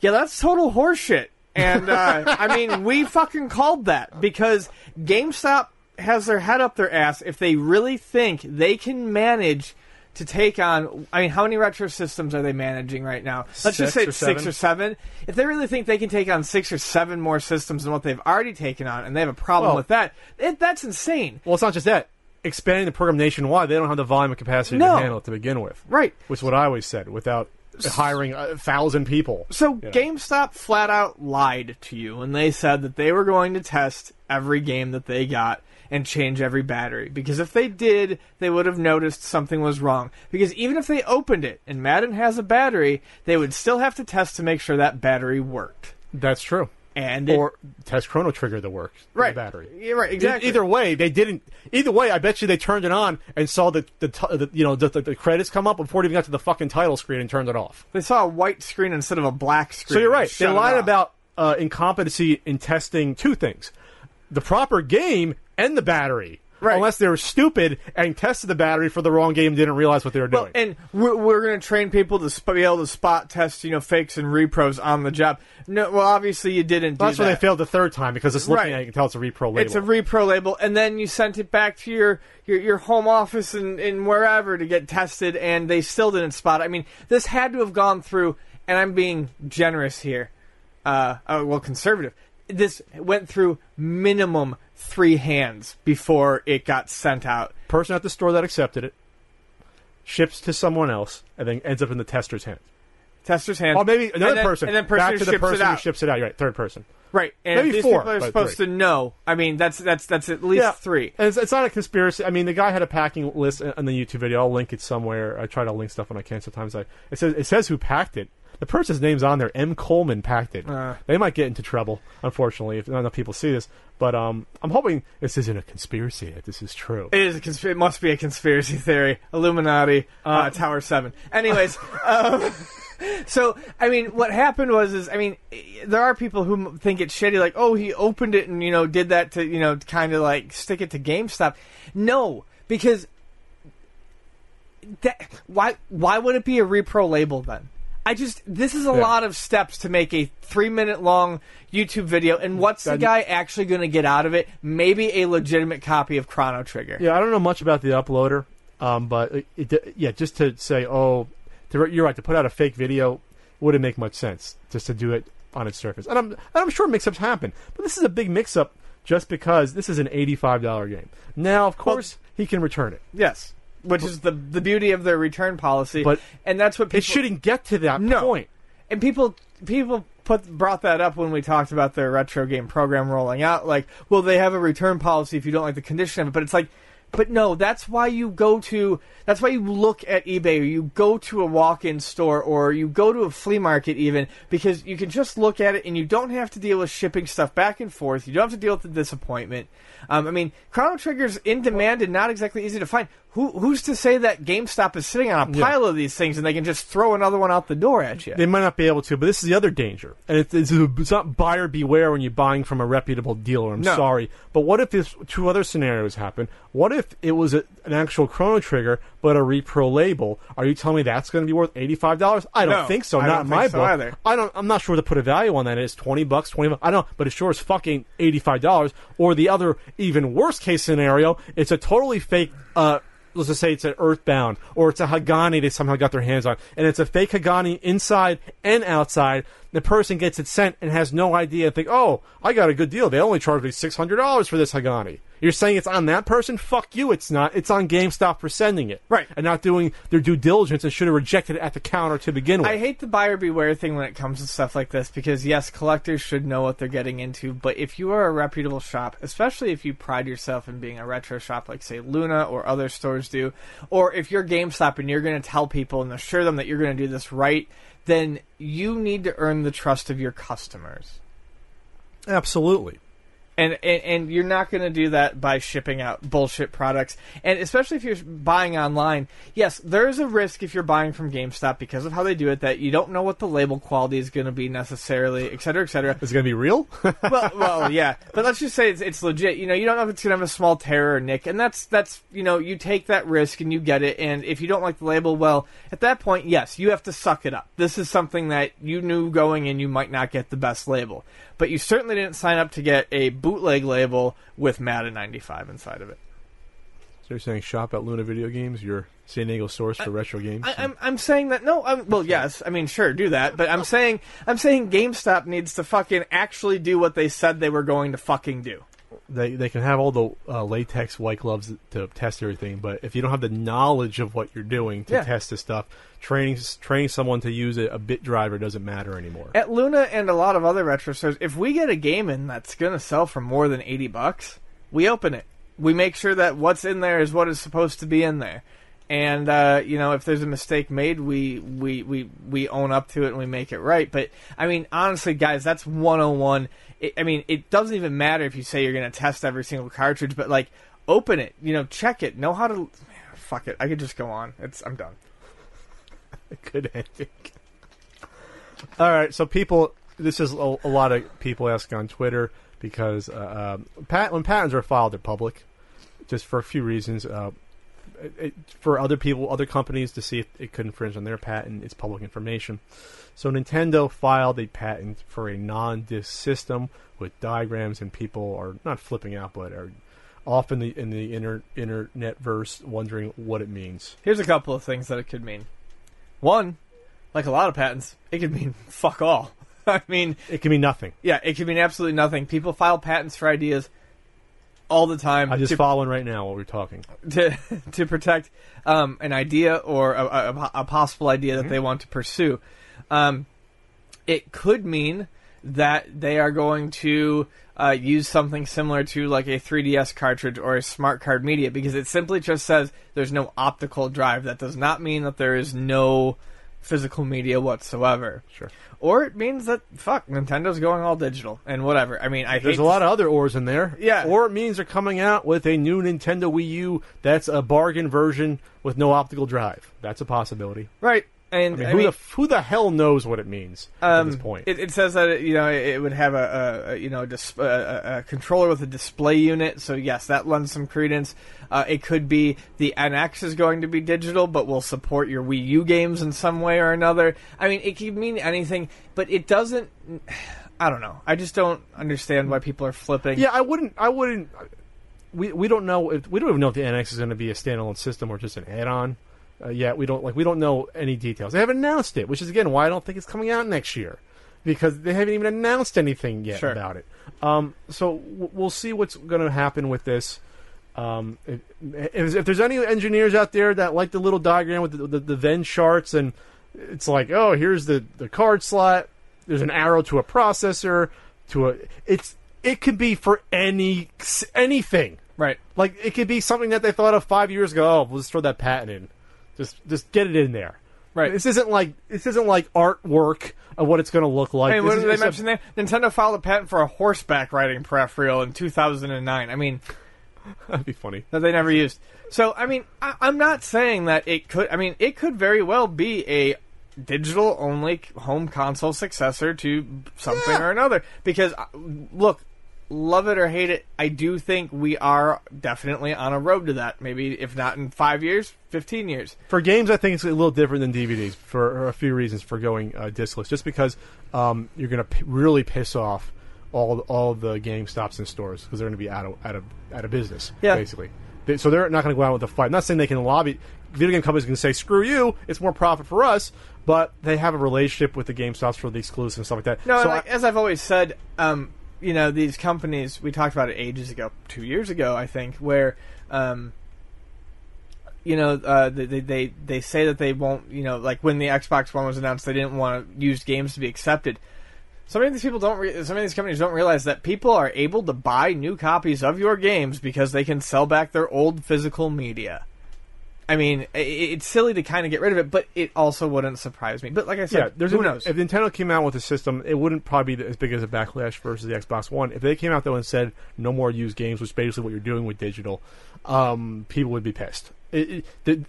Yeah, that's total horseshit. And, uh, I mean, we fucking called that because GameStop has their head up their ass if they really think they can manage... to take on... I mean, how many retro systems are they managing right now? Let's six just say or six or seven. If they really think they can take on six or seven more systems than what they've already taken on, and they have a problem well, with that, it, that's insane. Well, it's not just that. Expanding the program nationwide, they don't have the volume and capacity no. to handle it to begin with. Right. Which is what I always said, without hiring a thousand people. So you know. GameStop flat out lied to you, and they said that they were going to test every game that they got and change every battery. Because if they did, they would have noticed something was wrong. Because even if they opened it and Madden has a battery, they would still have to test to make sure that battery worked. That's true. And or it, test Chrono Trigger to work. Right. The battery. Yeah, right, exactly. E- either way, they didn't... Either way, I bet you they turned it on and saw the, the, t- the you know the, the credits come up before it even got to the fucking title screen and turned it off. They saw a white screen instead of a black screen. So you're right. They lied about uh, incompetency in testing two things. The proper game... and the battery. Right. Unless they were stupid and tested the battery for the wrong game and didn't realize what they were doing. Well, and we're, we're going to train people to sp- be able to spot test, you know, fakes and repros on the job. No, well, obviously you didn't do well, that's that. That's why they failed the third time, because it's looking right. at it, you can tell it's a repro label. It's a repro label, and then you sent it back to your, your, your home office and, and wherever to get tested, and they still didn't spot it. I mean, this had to have gone through, and I'm being generous here, uh, oh, well, conservative. This went through minimum three hands before it got sent out. Person at the store that accepted it, ships to someone else, and then ends up in the tester's hand. Tester's hand. Oh, maybe another and then, person. And then person back to the person who ships it out. You're right, third person. Right. And maybe these four, people are supposed three. to know. I mean, that's that's that's at least yeah. three. And it's, it's not a conspiracy. I mean, the guy had a packing list on the YouTube video. I'll link it somewhere. I try to link stuff when I can. Sometimes I it says it says who packed it. The person's name's on there. M. Coleman packed it. Uh, they might get into trouble, unfortunately, if not enough people see this. But um, I'm hoping this isn't a conspiracy. That this is true. It is. A consp- it must be a conspiracy theory. Illuminati. Uh, uh, Tower Seven. Anyways. um, So, I mean, what happened was, is, I mean, there are people who think it's shitty, like, oh, he opened it and, you know, did that to, you know, kind of, like, stick it to GameStop. No, because that, why why would it be a repro label then? I just, this is a yeah. lot of steps to make a three-minute-long YouTube video, and what's the guy actually going to get out of it? Maybe a legitimate copy of Chrono Trigger. Yeah, I don't know much about the uploader, um, but, it, it, yeah, just to say, oh... To, you're right. To put out a fake video wouldn't make much sense. Just to do it on its surface, and I'm and I'm sure mix-ups happen. But this is a big mix-up, just because this is an eighty-five dollar game. Now, of course, well, he can return it. Yes, which but, is the the beauty of their return policy. But and that's what people, it shouldn't get to that no. point. And people people put brought that up when we talked about their retro game program rolling out. Like, well, they have a return policy if you don't like the condition of it. But it's like. But no, that's why you go to, that's why you look at eBay, or you go to a walk-in store, or you go to a flea market even, because you can just look at it and you don't have to deal with shipping stuff back and forth, you don't have to deal with the disappointment. Um, I mean, Chrono Trigger's in demand and not exactly easy to find. Who, who's to say that GameStop is sitting on a pile yeah. of these things and they can just throw another one out the door at you? They might not be able to, but this is the other danger. And it's, it's, it's not buyer beware when you're buying from a reputable dealer, I'm no. sorry. But what if this, two other scenarios happen? What if it was a, an actual Chrono Trigger, but a repro label? Are you telling me that's going to be worth eighty-five dollars? I don't no, think so. I not in my so book. Either. I don't, I'm not sure to put a value on that. It's twenty bucks, twenty bucks. I don't know, but it sure is fucking eighty-five dollars. Or the other, even worst case scenario, it's a totally fake... Uh, let's just say it's an Earthbound, or it's a Hagani they somehow got their hands on, and it's a fake Hagani inside and outside. The person gets it sent and has no idea and think, oh, I got a good deal. They only charged me six hundred dollars for this Hagani. You're saying it's on that person? Fuck you, it's not. It's on GameStop for sending it. Right. And not doing their due diligence and should have rejected it at the counter to begin with. I hate the buyer beware thing when it comes to stuff like this because, yes, collectors should know what they're getting into, but if you are a reputable shop, especially if you pride yourself in being a retro shop like, say, Luna or other stores do, or if you're GameStop and you're going to tell people and assure them that you're going to do this right, then you need to earn the trust of your customers. Absolutely. And, and and you're not going to do that by shipping out bullshit products. And especially if you're buying online, yes, there is a risk if you're buying from GameStop because of how they do it that you don't know what the label quality is going to be necessarily, et cetera, et cetera. Is it going to be real? well, well, yeah. But let's just say it's, it's legit. You know, you don't know if it's going to have a small tear or nick. And that's, that's, you know, you take that risk and you get it. And if you don't like the label, well, at that point, yes, you have to suck it up. This is something that you knew going in you might not get the best label. But you certainly didn't sign up to get a bootleg label with Madden ninety-five inside of it. So you're saying shop at Luna Video Games, your San Diego source for I, retro games? I, I'm I'm saying that no. I'm, well, yes. I mean, sure, do that. But I'm saying I'm saying GameStop needs to fucking actually do what they said they were going to fucking do. They they can have all the uh, latex white gloves to test everything, but if you don't have the knowledge of what you're doing to yeah. test this stuff, training training someone to use a, a bit driver doesn't matter anymore. At Luna and a lot of other retro stores, if we get a game in that's going to sell for more than eighty bucks, we open it. We make sure that what's in there is what is supposed to be in there. And, uh, you know, if there's a mistake made, we, we, we, we own up to it and we make it right. But, I mean, honestly, guys, that's one oh one. It, I mean, it doesn't even matter if you say you're going to test every single cartridge, but, like, open it. You know, check it. Know how to... Man, fuck it. I could just go on. It's I'm done. Good ending. All right, so people... This is a, a lot of people asking on Twitter because uh, um, pat, when patents are filed, they're public. Just for a few reasons. Uh, It, it, for other people, other companies to see if it could infringe on their patent. It's public information. So Nintendo filed a patent for a non-disc system with diagrams, and people are not flipping out, but are off in the in the inter, internetverse wondering what it means. Here's a couple of things that it could mean. One, like a lot of patents, it could mean fuck all. I mean, it could mean nothing. Yeah, it could mean absolutely nothing. People file patents for ideas all the time. I just to, follow in right now while we're talking. To to protect um, an idea or a, a, a possible idea that mm-hmm. they want to pursue. Um, it could mean that they are going to uh, use something similar to like a three D S cartridge or a smart card media, because it simply just says there's no optical drive. That does not mean that there is no physical media whatsoever. Sure. Or it means that, fuck, Nintendo's going all digital and whatever. I mean, I There's hate a lot of other ors in there. Yeah. Or it means they're coming out with a new Nintendo Wii U that's a bargain version with no optical drive. That's a possibility. Right. And I mean, I who, mean, the, who the hell knows what it means um, at this point? It, it says that it, you know it would have a, a you know dis- a, a controller with a display unit. So yes, that lends some credence. Uh, it could be the N X is going to be digital, but will support your Wii U games in some way or another. I mean, it could mean anything, but it doesn't. I don't know. I just don't understand why people are flipping. Yeah, I wouldn't. I wouldn't. We we don't know if we don't even know if the N X is going to be a standalone system or just an add-on. Uh, yeah, we don't like we don't know any details. They haven't announced it, which is again why I don't think it's coming out next year, because they haven't even announced anything yet sure. about it. Um, so w- we'll see what's going to happen with this. Um, if, if there's any engineers out there that like the little diagram with the, the, the Venn charts, and it's like, oh, here's the, the card slot. There's an arrow to a processor to a. It's it could be for any anything, right? Like it could be something that they thought of five years ago. Oh, we'll just throw that patent in. Just, just get it in there, right? This isn't like this isn't like artwork of what it's going to look like. Hey, what did they mention there? Nintendo filed a patent for a horseback riding peripheral in two thousand nine. I mean, that'd be funny that they never used. So, I mean, I, I'm not saying that it could. I mean, it could very well be a digital only home console successor to something yeah. or another. Because, look. Love it or hate it, I do think we are definitely on a road to that. Maybe, if not in five years, fifteen years. For games, I think it's a little different than D V Ds for a few reasons for going uh, discless. Just because um, you're going to p- really piss off all all the GameStops and stores because they're going to be out of out of out of business. Yeah. Basically, they, so they're not going to go out with a fight. I'm not saying they can lobby. Video game companies can say, "Screw you! It's more profit for us." But they have a relationship with the GameStops for the exclusives and stuff like that. No, so like, I, as I've always said. Um, You know, these companies, we talked about it ages ago, two years ago, I think, where, um, you know, uh, they, they they say that they won't, you know, like when the Xbox One was announced, they didn't want used games to be accepted. Some of these people don't, re- some of these companies don't realize that people are able to buy new copies of your games because they can sell back their old physical media. I mean, it's silly to kind of get rid of it, but it also wouldn't surprise me. But like I said, yeah, there's who knows? If Nintendo came out with a system, it wouldn't probably be as big as a backlash versus the Xbox One. If they came out, though, and said, no more used games, which is basically what you're doing with digital, um, people would be pissed. It, it,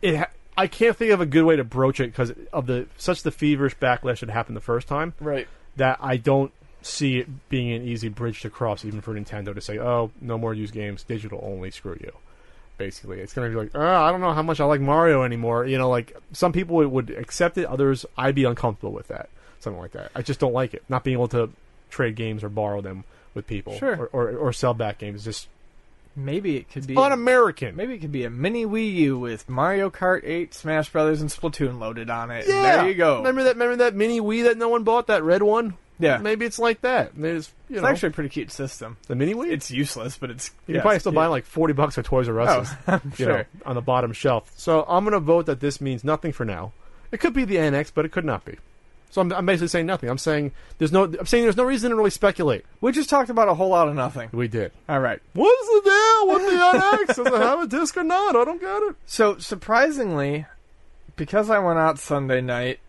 it, I can't think of a good way to broach it because of the such the feverish backlash that happened the first time right. that I don't see it being an easy bridge to cross, even for Nintendo, to say, oh, no more used games, digital only, screw you. Basically, it's going to be like, oh, I don't know how much I like Mario anymore. You know, like, some people would, would accept it. Others, I'd be uncomfortable with that. Something like that. I just don't like it. Not being able to trade games or borrow them with people. Sure. Or, or, or sell back games. Just Maybe it could be... un-American. Maybe it could be a mini Wii U with Mario Kart eight, Smash Brothers, and Splatoon loaded on it. Yeah! And there you go. Remember that, remember that mini Wii that no one bought? That red one? Yeah. Maybe it's like that. Maybe it's, you it's know, actually a pretty cute system. The mini Wii? It's useless, but it's... You yes, can probably still yeah. buy like forty bucks at Toys R Us. Oh, I'm sure. Know, on the bottom shelf. So I'm going to vote that this means nothing for now. It could be the N X, but it could not be. So I'm, I'm basically saying nothing. I'm saying there's no I'm saying there's no reason to really speculate. We just talked about a whole lot of nothing. We did. All right. What's the deal with the N X? Does it have a disc or not? I don't get it. So, surprisingly, because I went out Sunday night,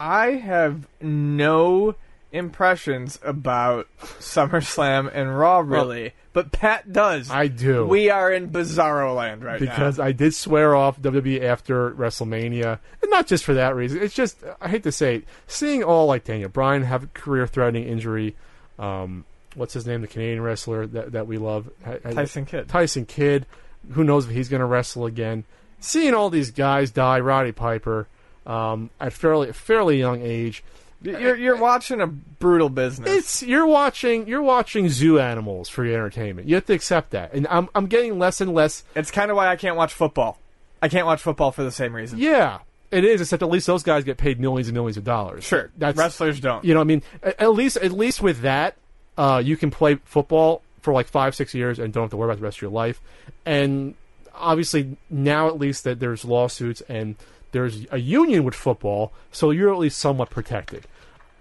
I have no... impressions about SummerSlam and Raw, really. Well, but Pat does. I do. We are in bizarro land right because now. Because I did swear off W W E after WrestleMania. And not just for that reason. It's just, I hate to say it, seeing all, like Daniel Bryan have a career-threatening injury. Um, what's his name? The Canadian wrestler that, that we love. Tyson Kidd. Tyson Kidd. Who knows if he's going to wrestle again. Seeing all these guys die, Roddy Piper, um, at fairly fairly young age. You're you're watching a brutal business. It's you're watching you're watching zoo animals for your entertainment. You have to accept that, and I'm I'm getting less and less. It's kind of why I can't watch football. I can't watch football for the same reason. Yeah, it is. Except at least those guys get paid millions and millions of dollars. Sure, that's, wrestlers don't. You know, what I mean, at least at least with that, uh, you can play football for like five six years and don't have to worry about the rest of your life. And obviously now at least that there's lawsuits and There's a union with football, so you're at least somewhat protected.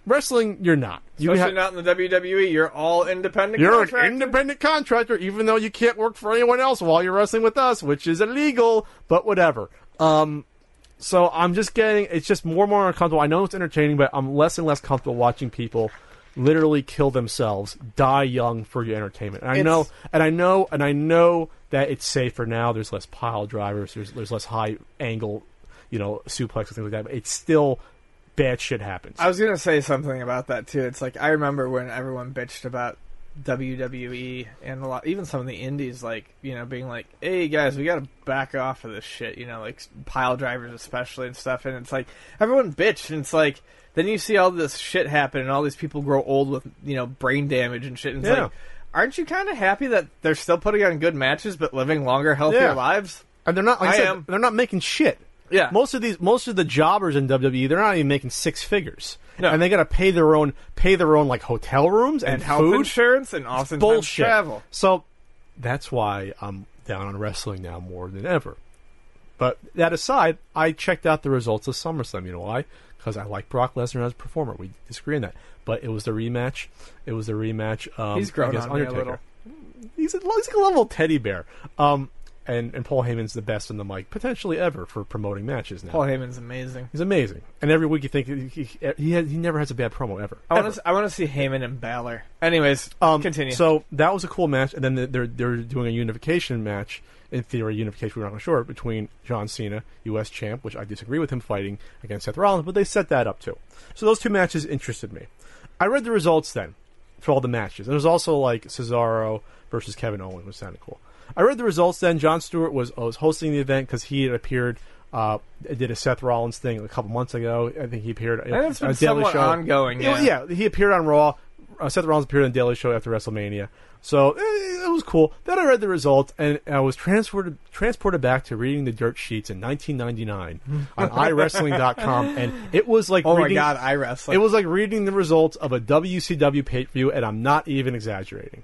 Wrestling, you're not. You Especially ha- not in the W W E. You're all independent you're contractor. You're an independent contractor, even though you can't work for anyone else while you're wrestling with us, which is illegal, but whatever. Um, so I'm just getting... It's just more and more uncomfortable. I know it's entertaining, but I'm less and less comfortable watching people literally kill themselves, die young for your entertainment. And I it's, know, and I know, and I know that it's safer now. There's less pile drivers. There's there's less high angle, you know, suplex and things like that. But it's still bad shit happens. I was gonna say something about that too. It's like I remember when everyone bitched about W W E and a lot, even some of the indies, like you know, being like, "Hey guys, we gotta back off of this shit," you know, like pile drivers especially and stuff. And it's like everyone bitched, and it's like. Then you see all this shit happen, and all these people grow old with, you know, brain damage and shit. And it's yeah. like, aren't you kind of happy that they're still putting on good matches, but living longer, healthier yeah. lives? And they're not. Like I, I said, am. They're not making shit. Yeah. Most of these, most of the jobbers in W W E, they're not even making six figures. No. And they got to pay their own, pay their own like hotel rooms and, and health food. Insurance and oftentimes bullshit. Travel. So that's why I'm down on wrestling now more than ever. But that aside, I checked out the results of SummerSlam. You know why? Because I like Brock Lesnar as a performer. We disagree on that. But it was the rematch. It was the rematch um, He's grown against on Undertaker. Me a little. He's, a, he's like a little teddy bear. Um, and, and Paul Heyman's the best in the mic, potentially ever, for promoting matches now. Paul Heyman's amazing. He's amazing. And every week you think he he, he, has, he never has a bad promo, ever. I want to I want to see Heyman and Balor. Anyways, um, continue. So that was a cool match. And then they're, they're doing a unification match. In theory, unification, we're not sure, between John Cena, U S champ, which I disagree with him fighting against Seth Rollins, but they set that up too. So those two matches interested me. I read the results then for all the matches. And there's also like Cesaro versus Kevin Owens, which sounded cool. I read the results then. John Stewart was, was hosting the event because he had appeared, uh, did a Seth Rollins thing a couple months ago. I think he appeared on a Daily Show. Ongoing, yeah. It, yeah, he appeared on Raw. Uh, Seth Rollins appeared on the Daily Show after WrestleMania. So it was cool. Then I read the results, and I was transported transported back to reading the dirt sheets in nineteen ninety-nine on i wrestling dot com, and it was like oh reading, my god, iWrestling. It was like reading the results of a W C W pay-per-view, and I'm not even exaggerating.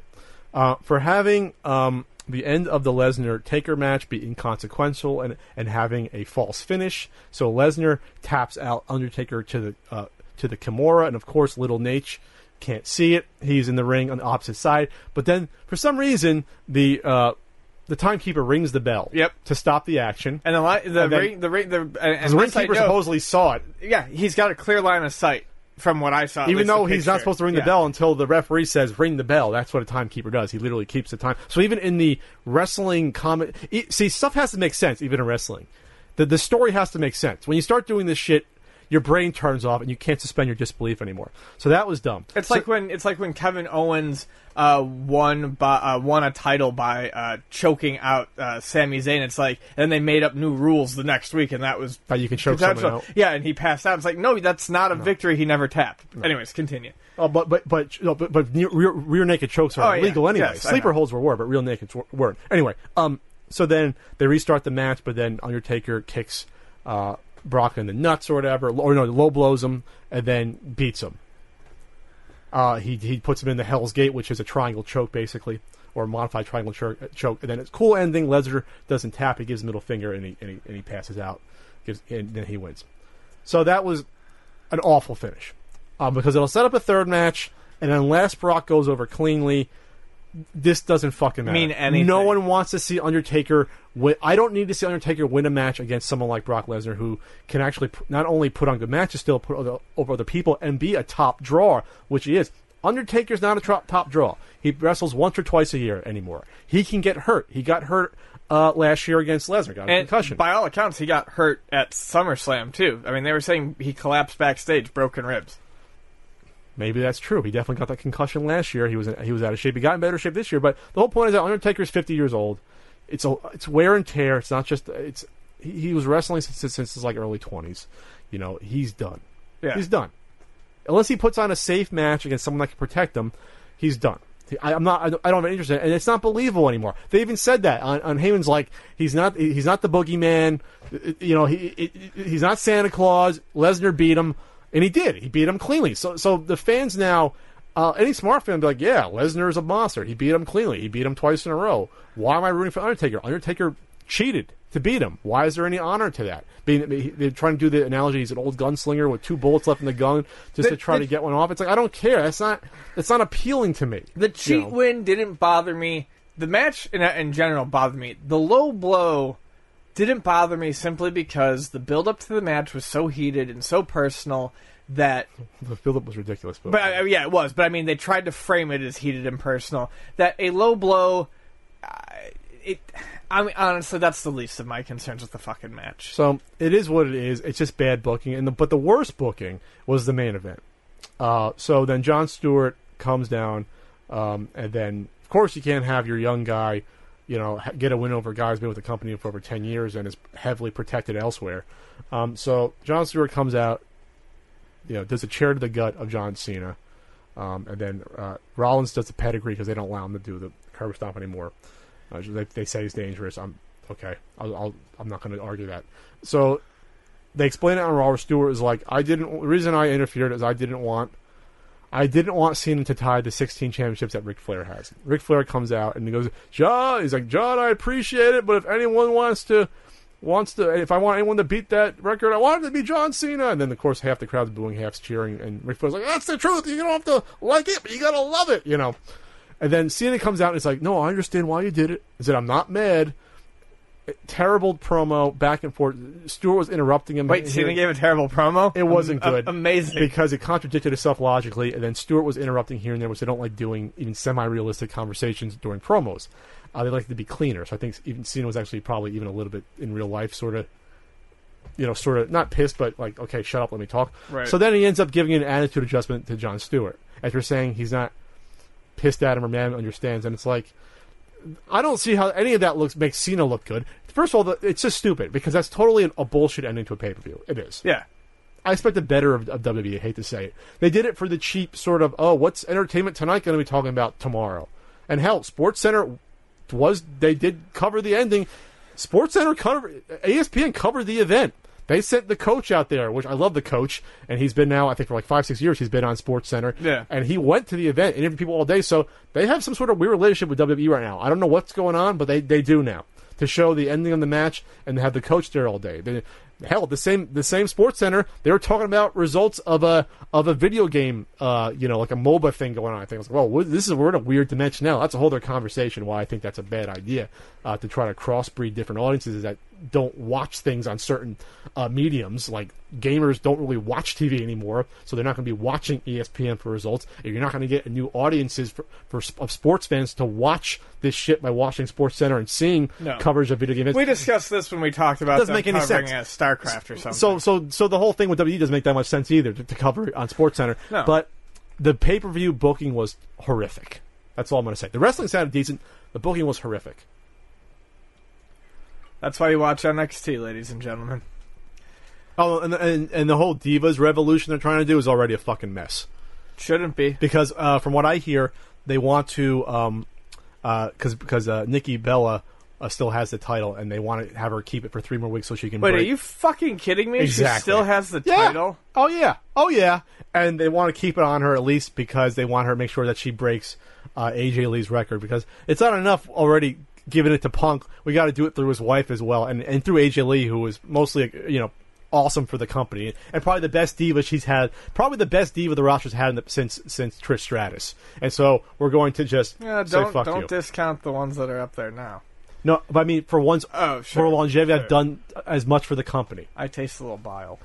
Uh, for having um, the end of the Lesnar Taker match be inconsequential, and and having a false finish, so Lesnar taps out Undertaker to the uh, to the Kimura, and of course, Little Nate. Can't see it. He's in the ring on the opposite side. But then, for some reason, the uh, the timekeeper rings the bell. Yep. To stop the action. And a lot, the and ring, then, the ring, the and the ringkeeper supposedly saw it. Yeah, he's got a clear line of sight from what I saw. Even though he's not supposed to ring yeah. the bell until the referee says ring the bell. That's what a timekeeper does. He literally keeps the time. So even in the wrestling comment, see, stuff has to make sense. Even in wrestling, the the story has to make sense. When you start doing this shit. Your brain turns off, and you can't suspend your disbelief anymore. So that was dumb. It's so, like when it's like when Kevin Owens uh, won by, uh, won a title by uh, choking out uh, Sami Zayn. It's like, and they made up new rules the next week, and that was that you can choke someone out. Yeah, and he passed out. It's like, no, that's not a no. victory. He never tapped. No. Anyways, continue. Oh, but but but no, but, but rear, rear naked chokes are oh, illegal yeah. anyway. Yes, sleeper holds were were, but real naked weren't. Anyway, um, so then they restart the match, but then Undertaker kicks. Uh, Brock in the nuts or whatever, or no, low blows him and then beats him. Uh, he he puts him in the Hell's Gate, which is a triangle choke basically, or a modified triangle ch- choke. And then it's cool ending. Lesnar doesn't tap; he gives him middle finger, and he and he, and he passes out. Gives, and then he wins. So that was an awful finish um, because it'll set up a third match, and unless Brock goes over cleanly. This doesn't fucking matter. Mean anything. No one wants to see Undertaker win. I don't need to see Undertaker win a match against someone like Brock Lesnar, who can actually pr- not only put on good matches, still put other, over other people and be a top drawer, which he is. Undertaker's not a tro- top draw. He wrestles once or twice a year anymore. He can get hurt. He got hurt uh, last year against Lesnar. Got a and concussion. By all accounts, he got hurt at SummerSlam, too. I mean, they were saying he collapsed backstage, broken ribs. Maybe that's true. He definitely got that concussion last year. He was in, he was out of shape. He got in better shape this year. But the whole point is that Undertaker's fifty years old. It's a, it's wear and tear. It's not just it's he, he was wrestling since since his like early twenties. You know he's done. Yeah. He's done. Unless he puts on a safe match against someone that can protect him, he's done. I, I'm not. I don't, I don't have an interest in it, and it's not believable anymore. They even said that on, on Heyman's like he's not he's not the boogeyman. You know he, he he's not Santa Claus. Lesnar beat him. And he did. He beat him cleanly. So so the fans now, uh, any smart fan would be like, yeah, Lesnar's a monster. He beat him cleanly. He beat him twice in a row. Why am I rooting for Undertaker? Undertaker cheated to beat him. Why is there any honor to that? Being, they're trying to do the analogy, he's an old gunslinger with two bullets left in the gun just the, to try the, to get one off. It's like, I don't care. That's not, that's not appealing to me. The cheat you know? win didn't bother me. The match in, in general bothered me. The low blow didn't bother me simply because the build-up to the match was so heated and so personal that... The build-up was ridiculous. But, but yeah, it was. But, I mean, they tried to frame it as heated and personal. That a low blow... I, It, I mean, honestly, that's the least of my concerns with the fucking match. So it is what it is. It's just bad booking. And the, but the worst booking was the main event. Uh, so then Jon Stewart comes down, um, and then of course you can't have your young guy, you know, get a win over a guy who's been with the company for over ten years and is heavily protected elsewhere. Um, so Jon Stewart comes out, you know, does a chair to the gut of John Cena, um, and then uh, Rollins does the pedigree because they don't allow him to do the curb stomp anymore. Uh, they, they say he's dangerous. I'm okay. I'll, I'll, I'm not going to argue that. So they explain it on Raw. Stewart is like, I didn't. The reason I interfered is I didn't want, I didn't want Cena to tie the sixteen championships that Ric Flair has. Ric Flair comes out and he goes, John. He's like, John, I appreciate it, but if anyone wants to, wants to, if I want anyone to beat that record, I want it to be John Cena. And then of course half the crowd's booing, half's cheering, and Ric Flair's like, that's the truth. You don't have to like it, but you gotta love it. You know. And then Cena comes out and it's like, no, I understand why you did it. He said, I'm not mad. Terrible promo, back and forth. Stewart was interrupting him. Wait, Cena gave a terrible promo? It wasn't um, good. Uh, amazing. Because it contradicted itself logically, and then Stewart was interrupting here and there, which they don't like doing even semi-realistic conversations during promos. Uh, they like to be cleaner. So I think even Cena was actually probably even a little bit in real life sort of, you know, sort of not pissed, but like, okay, shut up, let me talk. Right. So then he ends up giving an attitude adjustment to Jon Stewart after saying he's not pissed at him or man understands, and it's like, I don't see how any of that looks makes Cena look good. First of all, it's just stupid because that's totally an, a bullshit ending to a pay-per-view. It is. Yeah. I expect the better of, of W W E. I hate to say it. They did it for the cheap sort of, oh, what's Entertainment Tonight going to be talking about tomorrow? And hell, SportsCenter was, they did cover the ending. SportsCenter covered, E S P N covered the event. They sent the coach out there, which I love the coach, and he's been now, I think, for like five, six years, he's been on SportsCenter. Yeah. And he went to the event and interviewed people all day, so they have some sort of weird relationship with W W E right now. I don't know what's going on, but they, they do now. To show the ending of the match and have the coach there all day. They, hell, the same the same SportsCenter, they were talking about results of a of a video game, uh, you know, like a MOBA thing going on. I think I was like, well, this is we're in a weird dimension now. That's a whole other conversation. Why I think that's a bad idea uh, to try to crossbreed different audiences that don't watch things on certain uh, mediums. Like gamers don't really watch T V anymore, so they're not going to be watching E S P N for results. And you're not going to get new audiences for, for of sports fans to watch this shit by watching SportsCenter and seeing no. coverage of video games. We discussed this when we talked about it doesn't them make any sense. A StarCraft or something. So, so, so the whole thing with W W E doesn't make that much sense either to, to cover it on SportsCenter. No. But the pay per view booking was horrific. That's all I'm going to say. The wrestling sounded decent. The booking was horrific. That's why you watch N X T, ladies and gentlemen. Oh, and, and and the whole Divas Revolution they're trying to do is already a fucking mess. Shouldn't be. Because uh, from what I hear, they want to... Um, uh, cause, because uh, Nikki Bella uh, still has the title, and they want to have her keep it for three more weeks so she can Wait, break. Are you fucking kidding me? Exactly. She still has the yeah. title? Oh, yeah. Oh, yeah. And they want to keep it on her at least because they want her to make sure that she breaks uh, A J Lee's record. Because it's not enough already... giving it to Punk, we got to do it through his wife as well, and and through A J Lee, who was mostly, you know, awesome for the company, and probably the best diva she's had, probably the best diva the roster's had in the, since since Trish Stratus. And so we're going to just yeah, don't, say fuck don't you. Don't discount the ones that are up there now. No, but I mean for ones oh, sure, for longevity, sure. I've done as much for the company. I taste a little bile.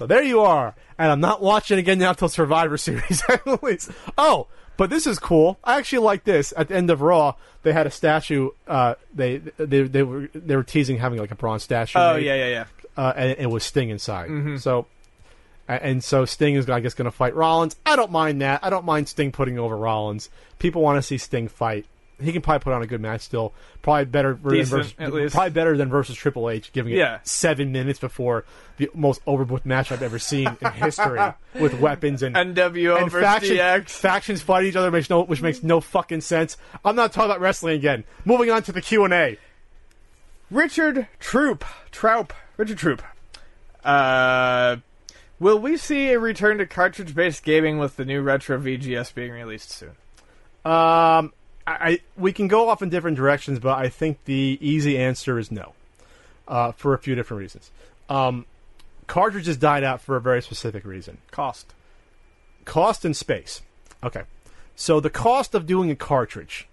So there you are, and I'm not watching again now until Survivor Series at least. Oh. But this is cool. I actually like this. At the end of Raw, they had a statue. Uh, they they they were they were teasing having like a bronze statue. Oh made, yeah yeah yeah. Uh, and it was Sting inside. Mm-hmm. So, and so Sting is I guess going to fight Rollins. I don't mind that. I don't mind Sting putting over Rollins. People want to see Sting fight. He can probably put on a good match still. Probably better Decent, than versus, probably better than versus Triple H, giving it yeah. seven minutes before the most overbooked match I've ever seen in history with weapons and N W O and versus faction, D X. Factions fight each other, makes no, which makes no fucking sense. I'm not talking about wrestling again. Moving on to the Q and A. Richard Troop, Troup, Richard Troop. Uh, will we see a return to cartridge-based gaming with the new Retro V G S being released soon? Um. I we can go off in different directions, but I think the easy answer is no, uh, for a few different reasons. Um, cartridges died out for a very specific reason. Cost. Cost and space. Okay. So the cost of doing a cartridge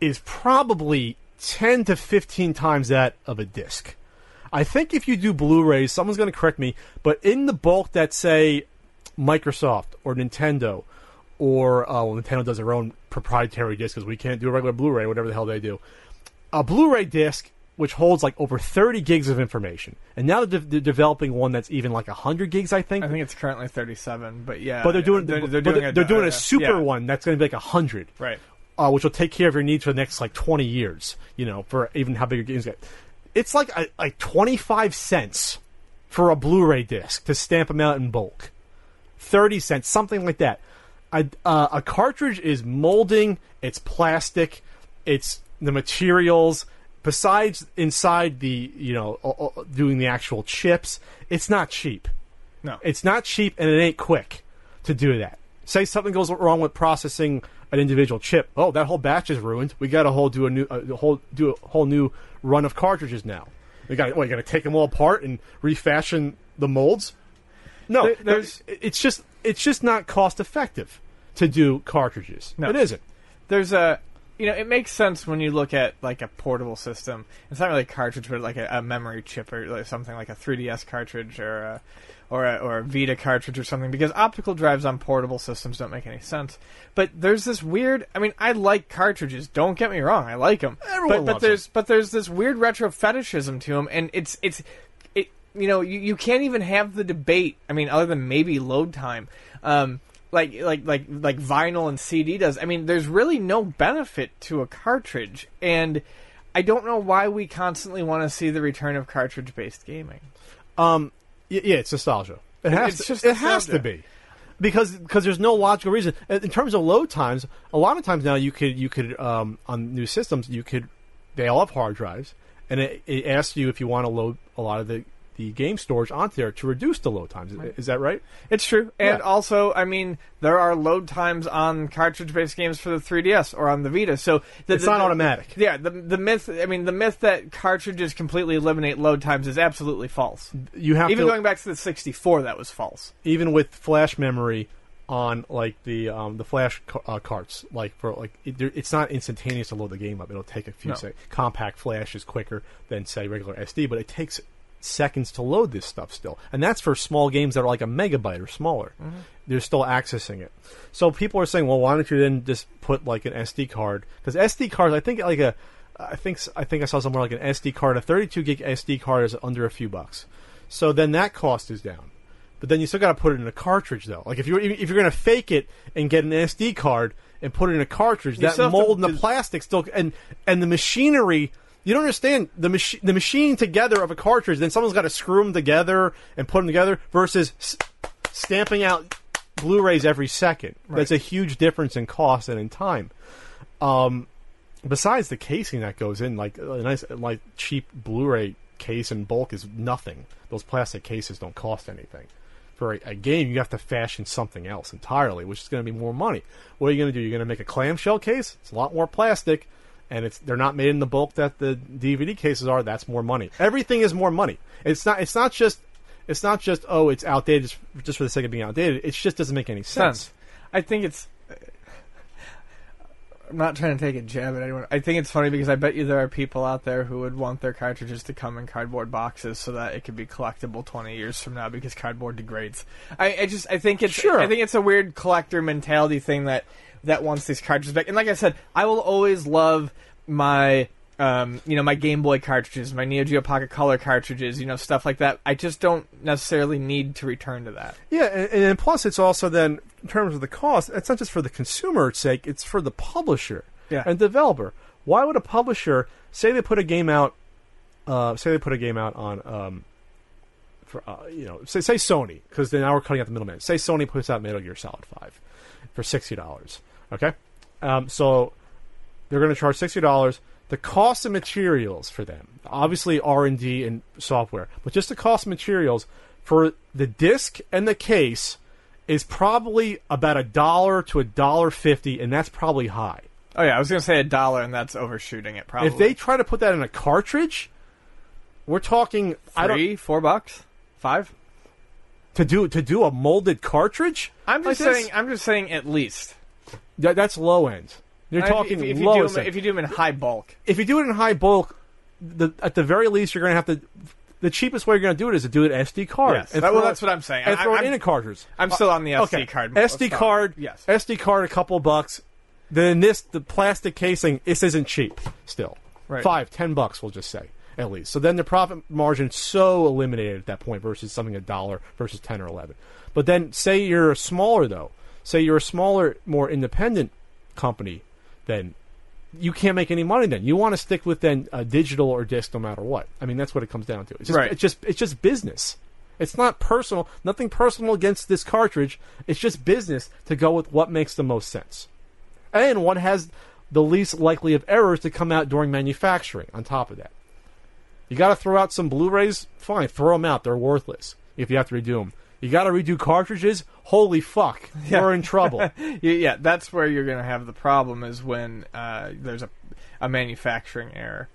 is probably ten to fifteen times that of a disc. I think if you do Blu-rays, someone's going to correct me, but in the bulk that, say, Microsoft or Nintendo, or uh, well, Nintendo does their own proprietary disc because we can't do a regular Blu-ray, whatever the hell they do. A Blu-ray disc, which holds like over thirty gigs of information. And now they're, de- they're developing one that's even like one hundred gigs, I think. I think it's currently thirty-seven, but yeah. But they're doing they're, they're doing, they're, a, they're doing a super yeah. one that's going to be like one hundred. Right. Uh, which will take care of your needs for the next like twenty years, you know, for even how big your games get. It's like a, like twenty-five cents for a Blu-ray disc to stamp them out in bulk. thirty cents, something like that. A, uh, a cartridge is molding, it's plastic, it's the materials. Besides inside the, you know, uh, uh, doing the actual chips, it's not cheap. No. It's not cheap and it ain't quick to do that. Say something goes wrong with processing an individual chip. Oh, that whole batch is ruined. We got to whole do a new a whole do a whole new run of cartridges now. We got we got to take them all apart and refashion the molds. No, there, there's it's just it's just not cost effective to do cartridges. No. It isn't. There's a, you know, it makes sense when you look at like a portable system. It's not really a cartridge, but like a, a memory chip or like something like a three D S cartridge or a, or a, or a Vita cartridge or something, because optical drives on portable systems don't make any sense. But there's this weird, I mean, I like cartridges, don't get me wrong, I like them. Everyone but, loves but there's them. But there's this weird retro fetishism to them, and it's it's it you know, you, you can't even have the debate. I mean, other than maybe load time. Um Like like like like vinyl and C D does. I mean, there's really no benefit to a cartridge, and I don't know why we constantly want to see the return of cartridge-based gaming. Um, yeah, it's nostalgia. It has it's to, just it nostalgia. has to be because because there's no logical reason in terms of load times. A lot of times now, you could you could um, on new systems, you could they all have hard drives, and it, it asks you if you want to load a lot of the. the game storage onto there to reduce the load times. Right. Is that right? It's true. And yeah. also, I mean, there are load times on cartridge-based games for the three D S or on the Vita. So the, It's the, not the, automatic. Yeah, the the myth, I mean, the myth that cartridges completely eliminate load times is absolutely false. You have Even to, going back to the sixty-four, that was false. Even with flash memory on, like, the um, the flash ca- uh, carts, like, for like it, it's not instantaneous to load the game up. It'll take a few no. seconds. Compact flash is quicker than, say, regular S D, but it takes seconds to load this stuff still, and that's for small games that are like a megabyte or smaller. Mm-hmm. They're still accessing it, so people are saying, well, why don't you then just put like an S D card, because S D cards, I think like a I think I think I saw somewhere like an S D card, a thirty-two gig S D card is under a few bucks, so then that cost is down. But then you still got to put it in a cartridge though. Like if you're if you're going to fake it and get an S D card and put it in a cartridge, you that mold to, and the plastic still and and the machinery. You don't understand the mach- the machine together of a cartridge. Then someone's got to screw them together and put them together versus s- stamping out Blu-rays every second. Right. That's a huge difference in cost and in time. Um, besides the casing that goes in, like a nice, like cheap Blu-ray case in bulk is nothing. Those plastic cases don't cost anything. For a, a game, you have to fashion something else entirely, which is going to be more money. What are you going to do? You're going to make a clamshell case? It's a lot more plastic. And it's they're not made in the bulk that the D V D cases are. That's more money. Everything is more money. It's not. It's not just. It's not just. Oh, it's outdated just, just for the sake of being outdated. It just doesn't make any sense. sense. I think it's. I'm not trying to take a jab at anyone. I think it's funny because I bet you there are people out there who would want their cartridges to come in cardboard boxes so that it could be collectible twenty years from now because cardboard degrades. I, I just. I think it's. Sure. I think it's a weird collector mentality thing that. that wants these cartridges back. And like I said, I will always love my, um, you know, my Game Boy cartridges, my Neo Geo Pocket Color cartridges, you know, stuff like that. I just don't necessarily need to return to that. Yeah, and, and plus it's also then, in terms of the cost, it's not just for the consumer's sake, it's for the publisher yeah. and developer. Why would a publisher, say they put a game out, uh, say they put a game out on, um, for, uh, you know, say, say Sony, because now we're cutting out the middleman. Say Sony puts out Metal Gear Solid five for sixty dollars. Okay, um, so they're going to charge sixty dollars. The cost of materials for them, obviously R and D and software, but just the cost of materials for the disc and the case is probably about a dollar to a dollar fifty, and that's probably high. Oh, yeah, I was going to say a dollar, and that's overshooting it, probably. If they try to put that in a cartridge, we're talking... Three, four bucks? Five? To do to do a molded cartridge? I'm just like saying I'm just saying at least. That, that's low end. You're I mean, talking if, if low you do them, If you do them in high bulk. If you do it in high bulk, the, at the very least, you're going to have to... The cheapest way you're going to do it is to do an S D card. Yes, that, well, that's it, what I'm saying. And I, throw I'm, it in a cartridge. I'm still on the S D okay. card. S D card, yes. S D card, a couple bucks. Then this, the plastic casing, this isn't cheap still. Right. Five, ten bucks, we'll just say, at least. So then the profit margin is so eliminated at that point versus something a dollar versus ten or eleven. But then say you're a smaller, though. Say you're a smaller, more independent company, then you can't make any money then. You want to stick with then a digital or disc no matter what. I mean, that's what it comes down to. It's just, right. it's just, it's just business. It's not personal. Nothing personal against this cartridge. It's just business to go with what makes the most sense. And one has the least likely of errors to come out during manufacturing on top of that. You got to throw out some Blu-rays? Fine, throw them out. They're worthless if you have to redo them. You got to redo cartridges? Holy fuck, yeah. We're in trouble. Yeah, that's where you're going to have the problem is when uh, there's a, a manufacturing error.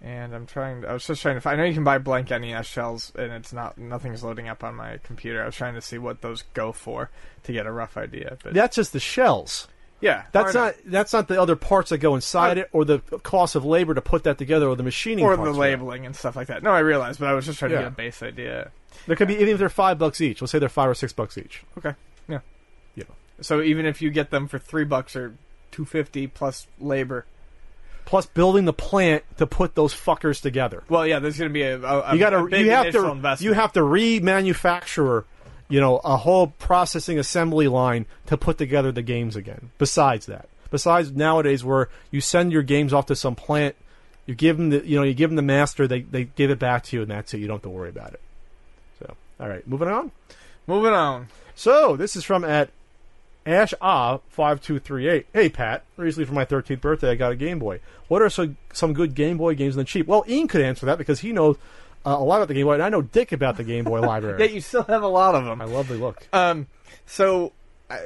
And I'm trying... To, I was just trying to... Find, I know you can buy blank N E S shells, and it's not nothing's loading up on my computer. I was trying to see what those go for to get a rough idea. But that's just the shells. Yeah, that's not that's not the other parts that go inside it, or the cost of labor to put that together, or the machining, or the labeling and stuff like that. No, I realize, but I was just trying yeah. to get a base idea. There could be, even if they're five bucks each. Let's say they're five or six bucks each. Okay. Yeah. Yeah. So even if you get them for three bucks or two fifty plus labor, plus building the plant to put those fuckers together. Well, yeah, there's going to be a, a you got to you have to investment. You have to remanufacture. You know, a whole processing assembly line to put together the games again. Besides that, besides nowadays where you send your games off to some plant, you give them the, you know, you give them the master, they they give it back to you, and that's it. You don't have to worry about it. So, all right, moving on, moving on. So this is from at Ash Ah five two three eight. Hey Pat, recently for my thirteenth birthday, I got a Game Boy. What are some some good Game Boy games and cheap? Well, Ian could answer that because he knows. Uh, a lot about the Game Boy, and I know dick about the Game Boy library. Yeah, you still have a lot of them. I love the look. Um, so, I,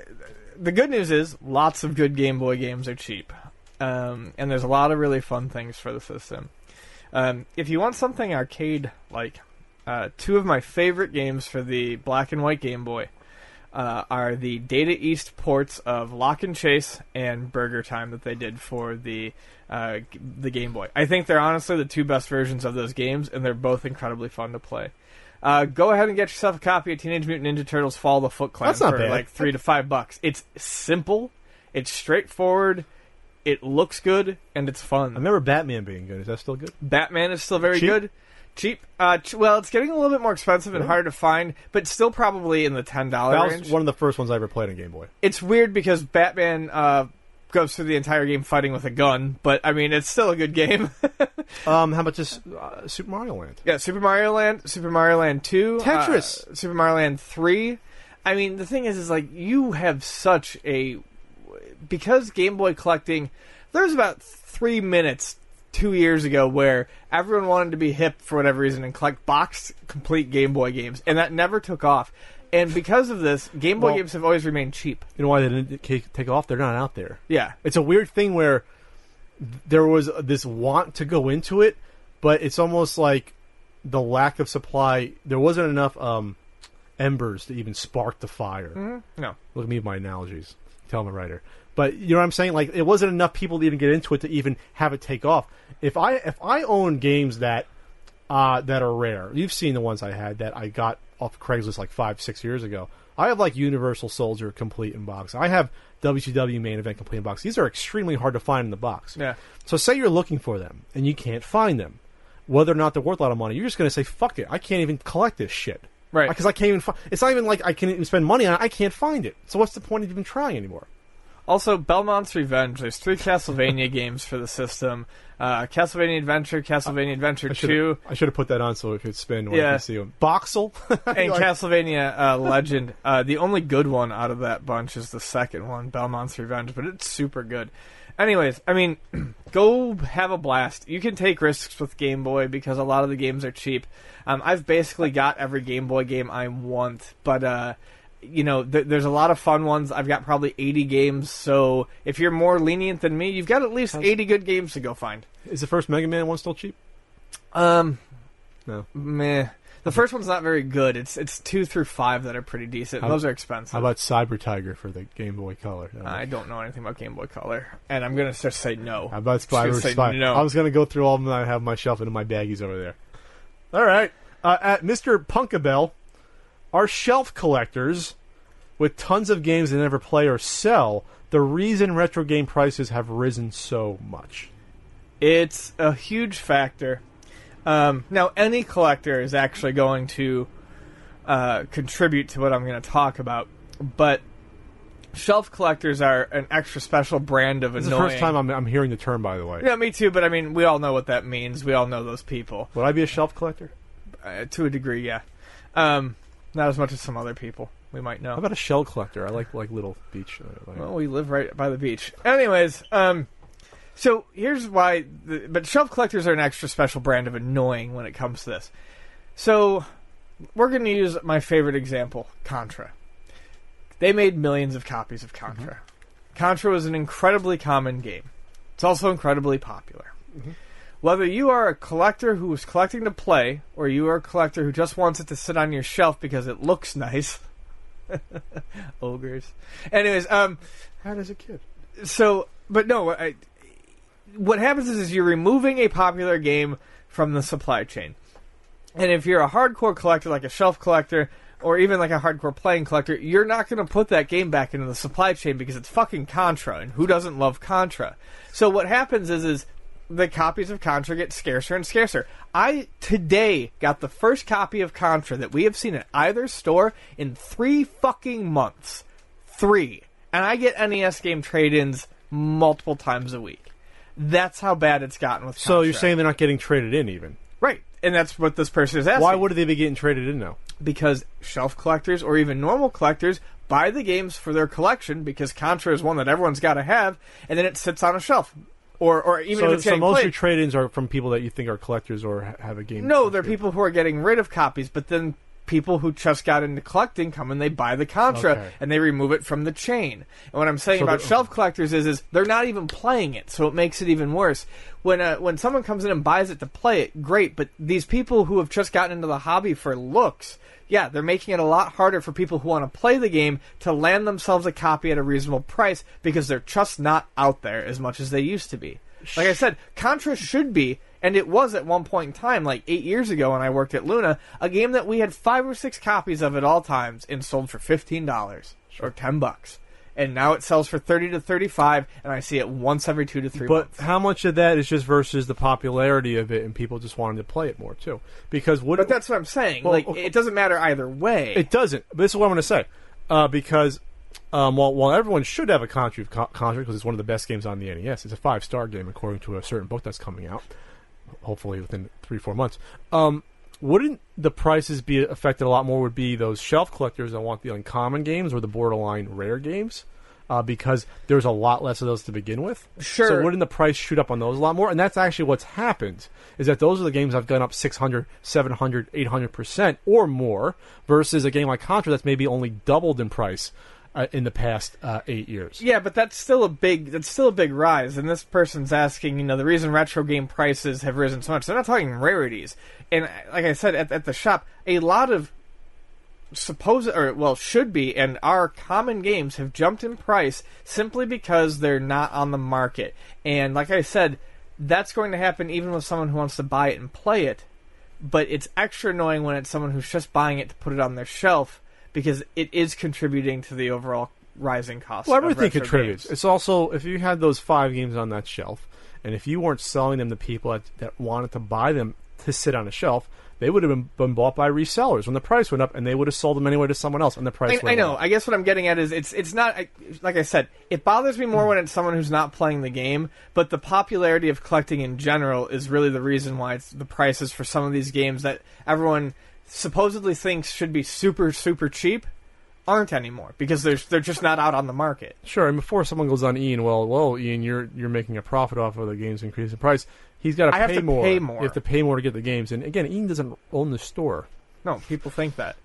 the good news is, lots of good Game Boy games are cheap. Um, and there's a lot of really fun things for the system. Um, if you want something arcade-like, uh, two of my favorite games for the black and white Game Boy uh, are the Data East ports of Lock and Chase and Burger Time that they did for the... Uh, the Game Boy. I think they're honestly the two best versions of those games, and they're both incredibly fun to play. Uh, go ahead and get yourself a copy of Teenage Mutant Ninja Turtles Fall of the Foot Clan for bad. like three to five bucks. It's simple, it's straightforward, it looks good, and it's fun. I remember Batman being good. Is that still good? Batman is still very cheap? good. Cheap. Uh, ch- well, it's getting a little bit more expensive and really? harder to find, but still probably in the ten dollars that range. That was one of the first ones I ever played on Game Boy. It's weird because Batman... Uh, goes through the entire game fighting with a gun, but I mean it's still a good game. um, how much is uh, Super Mario Land? Yeah, Super Mario Land, Super Mario Land two, Tetris, uh, Super Mario Land three. I mean the thing is, is like you have such a because Game Boy collecting. There's about three minutes two years ago where everyone wanted to be hip for whatever reason and collect boxed complete Game Boy games, and that never took off. And because of this, Game Boy well, games have always remained cheap. You know why they didn't take off? They're not out there. Yeah. It's a weird thing where there was this want to go into it, but it's almost like the lack of supply. There wasn't enough um, embers to even spark the fire. Mm-hmm. No. Look at me with my analogies. Tell me, writer. But you know what I'm saying? Like, it wasn't enough people to even get into it to even have it take off. If I if I own games that uh, that are rare, you've seen the ones I had that I got off Craigslist like five, six years ago. I have like Universal Soldier complete in box. I have W C W Main Event complete in box. These are extremely hard to find in the box. Yeah. So say you're looking for them and you can't find them, whether or not they're worth a lot of money, you're just going to say, fuck it, I can't even collect this shit. Right. Because I can't even find... It's not even like I can even spend money on it. I can't find it. So what's the point of even trying anymore? Also, Belmont's Revenge. There's three Castlevania games for the system. Uh, Castlevania Adventure, Castlevania Adventure I two. I should have put that on so it could spin when yeah. I could see them. Boxel. And like... Castlevania uh, Legend. Uh, the only good one out of that bunch is the second one, Belmont's Revenge, but it's super good. Anyways, I mean, go have a blast. You can take risks with Game Boy because a lot of the games are cheap. Um, I've basically got every Game Boy game I want, but... Uh, you know, th there's a lot of fun ones. I've got probably eighty games, so if you're more lenient than me, you've got at least eighty good games to go find. Is the first Mega Man one still cheap? Um, no. Meh. The first one's not very good. It's it's two through five that are pretty decent. How, Those are expensive. How about Cyber Tiger for the Game Boy Color? I don't, I don't know anything about Game Boy Color, and I'm gonna just say no. How about Spider? Spy no. I was gonna go through all of them. That I have my shelf and my baggies over there. All right, uh, at Mister Punkabell, our shelf collectors with tons of games they never play or sell. The reason retro game prices have risen so much. It's a huge factor. Um, now, any collector is actually going to uh, contribute to what I'm going to talk about, but shelf collectors are an extra special brand of annoying. This is the first time I'm, I'm hearing the term, by the way. Yeah, me too, but I mean, we all know what that means. We all know those people. Would I be a shelf collector? Uh, to a degree, yeah. Um, not as much as some other people we might know. How about a shell collector? I like, like Little Beach. Like, well, we live right by the beach. Anyways, um... so here's why, the, but shelf collectors are an extra special brand of annoying when it comes to this. So we're going to use my favorite example, Contra. They made millions of copies of Contra. Mm-hmm. Contra was an incredibly common game. It's also incredibly popular. Mm-hmm. Whether you are a collector who is collecting to play, or you are a collector who just wants it to sit on your shelf because it looks nice. Ogres. Anyways, um... how does a kid? So, but no, I... what happens is, is you're removing a popular game from the supply chain. And if you're a hardcore collector, like a shelf collector, or even like a hardcore playing collector, you're not going to put that game back into the supply chain because it's fucking Contra, and who doesn't love Contra? So what happens is, is the copies of Contra get scarcer and scarcer. I, today, got the first copy of Contra that we have seen at either store in three fucking months. Three. And I get N E S game trade-ins multiple times a week. That's how bad it's gotten with Contra. So you're saying they're not getting traded in even? Right. And that's what this person is asking. Why would they be getting traded in now? Because shelf collectors or even normal collectors buy the games for their collection because Contra is one that everyone's got to have, and then it sits on a shelf. Or, or even so, if it's so most of your trade-ins are from people that you think are collectors or have a game. No, they're people who are getting rid of copies, but then people who just got into collecting come and they buy the Contra, okay, and they remove it from the chain. And what I'm saying so about shelf collectors is, is they're not even playing it, so it makes it even worse. When uh, when someone comes in and buys it to play it, great, but these people who have just gotten into the hobby for looks, yeah, they're making it a lot harder for people who want to play the game to land themselves a copy at a reasonable price because they're just not out there as much as they used to be. Like I said, Contra should be, and it was at one point in time, like eight years ago when I worked at Luna, a game that we had five or six copies of at all times and sold for fifteen dollars sure, or ten bucks. And now it sells for thirty to thirty-five, and I see it once every two to three but months. But how much of that is just versus the popularity of it and people just wanting to play it more, too? Because what, but that's what I'm saying. Well, like, okay, it doesn't matter either way. It doesn't. But this is what I'm going to say. Uh, because... Um, while, while everyone should have a Contra because it's one of the best games on the N E S, it's a five-star game according to a certain book that's coming out, hopefully within three, four months. Um, wouldn't the prices be affected a lot more? Would be those shelf collectors that want the uncommon games or the borderline rare games, uh, because there's a lot less of those to begin with. Sure. So wouldn't the price shoot up on those a lot more? And that's actually what's happened, is that those are the games I've gone up six hundred, seven hundred, eight hundred percent or more versus a game like Contra that's maybe only doubled in price. Uh, in the past uh, eight years. Yeah, but that's still a big that's still a big rise. And this person's asking, you know, the reason retro game prices have risen so much. They're not talking rarities. And like I said, at, at the shop, a lot of supposed, or well, should be, and our common games have jumped in price simply because they're not on the market. And like I said, that's going to happen even with someone who wants to buy it and play it. But it's extra annoying when it's someone who's just buying it to put it on their shelf, because it is contributing to the overall rising cost. Well, everything contributes. Games. It's also, if you had those five games on that shelf, and if you weren't selling them to people that, that wanted to buy them to sit on a shelf, they would have been, been bought by resellers when the price went up, and they would have sold them anyway to someone else, and the price I, went I know. Up. I guess what I'm getting at is, it's it's not, I, like I said, it bothers me more when it's someone who's not playing the game, but the popularity of collecting in general is really the reason why it's the prices for some of these games that everyone supposedly things should be super, super cheap aren't anymore because there's they're just not out on the market. Sure, and before someone goes on Ian, well, well, Ian, you're you're making a profit off of the game's increase in price. He's got to pay more. I have to pay more. You have to pay more to get the games. And again, Ian doesn't own the store. No, people think that.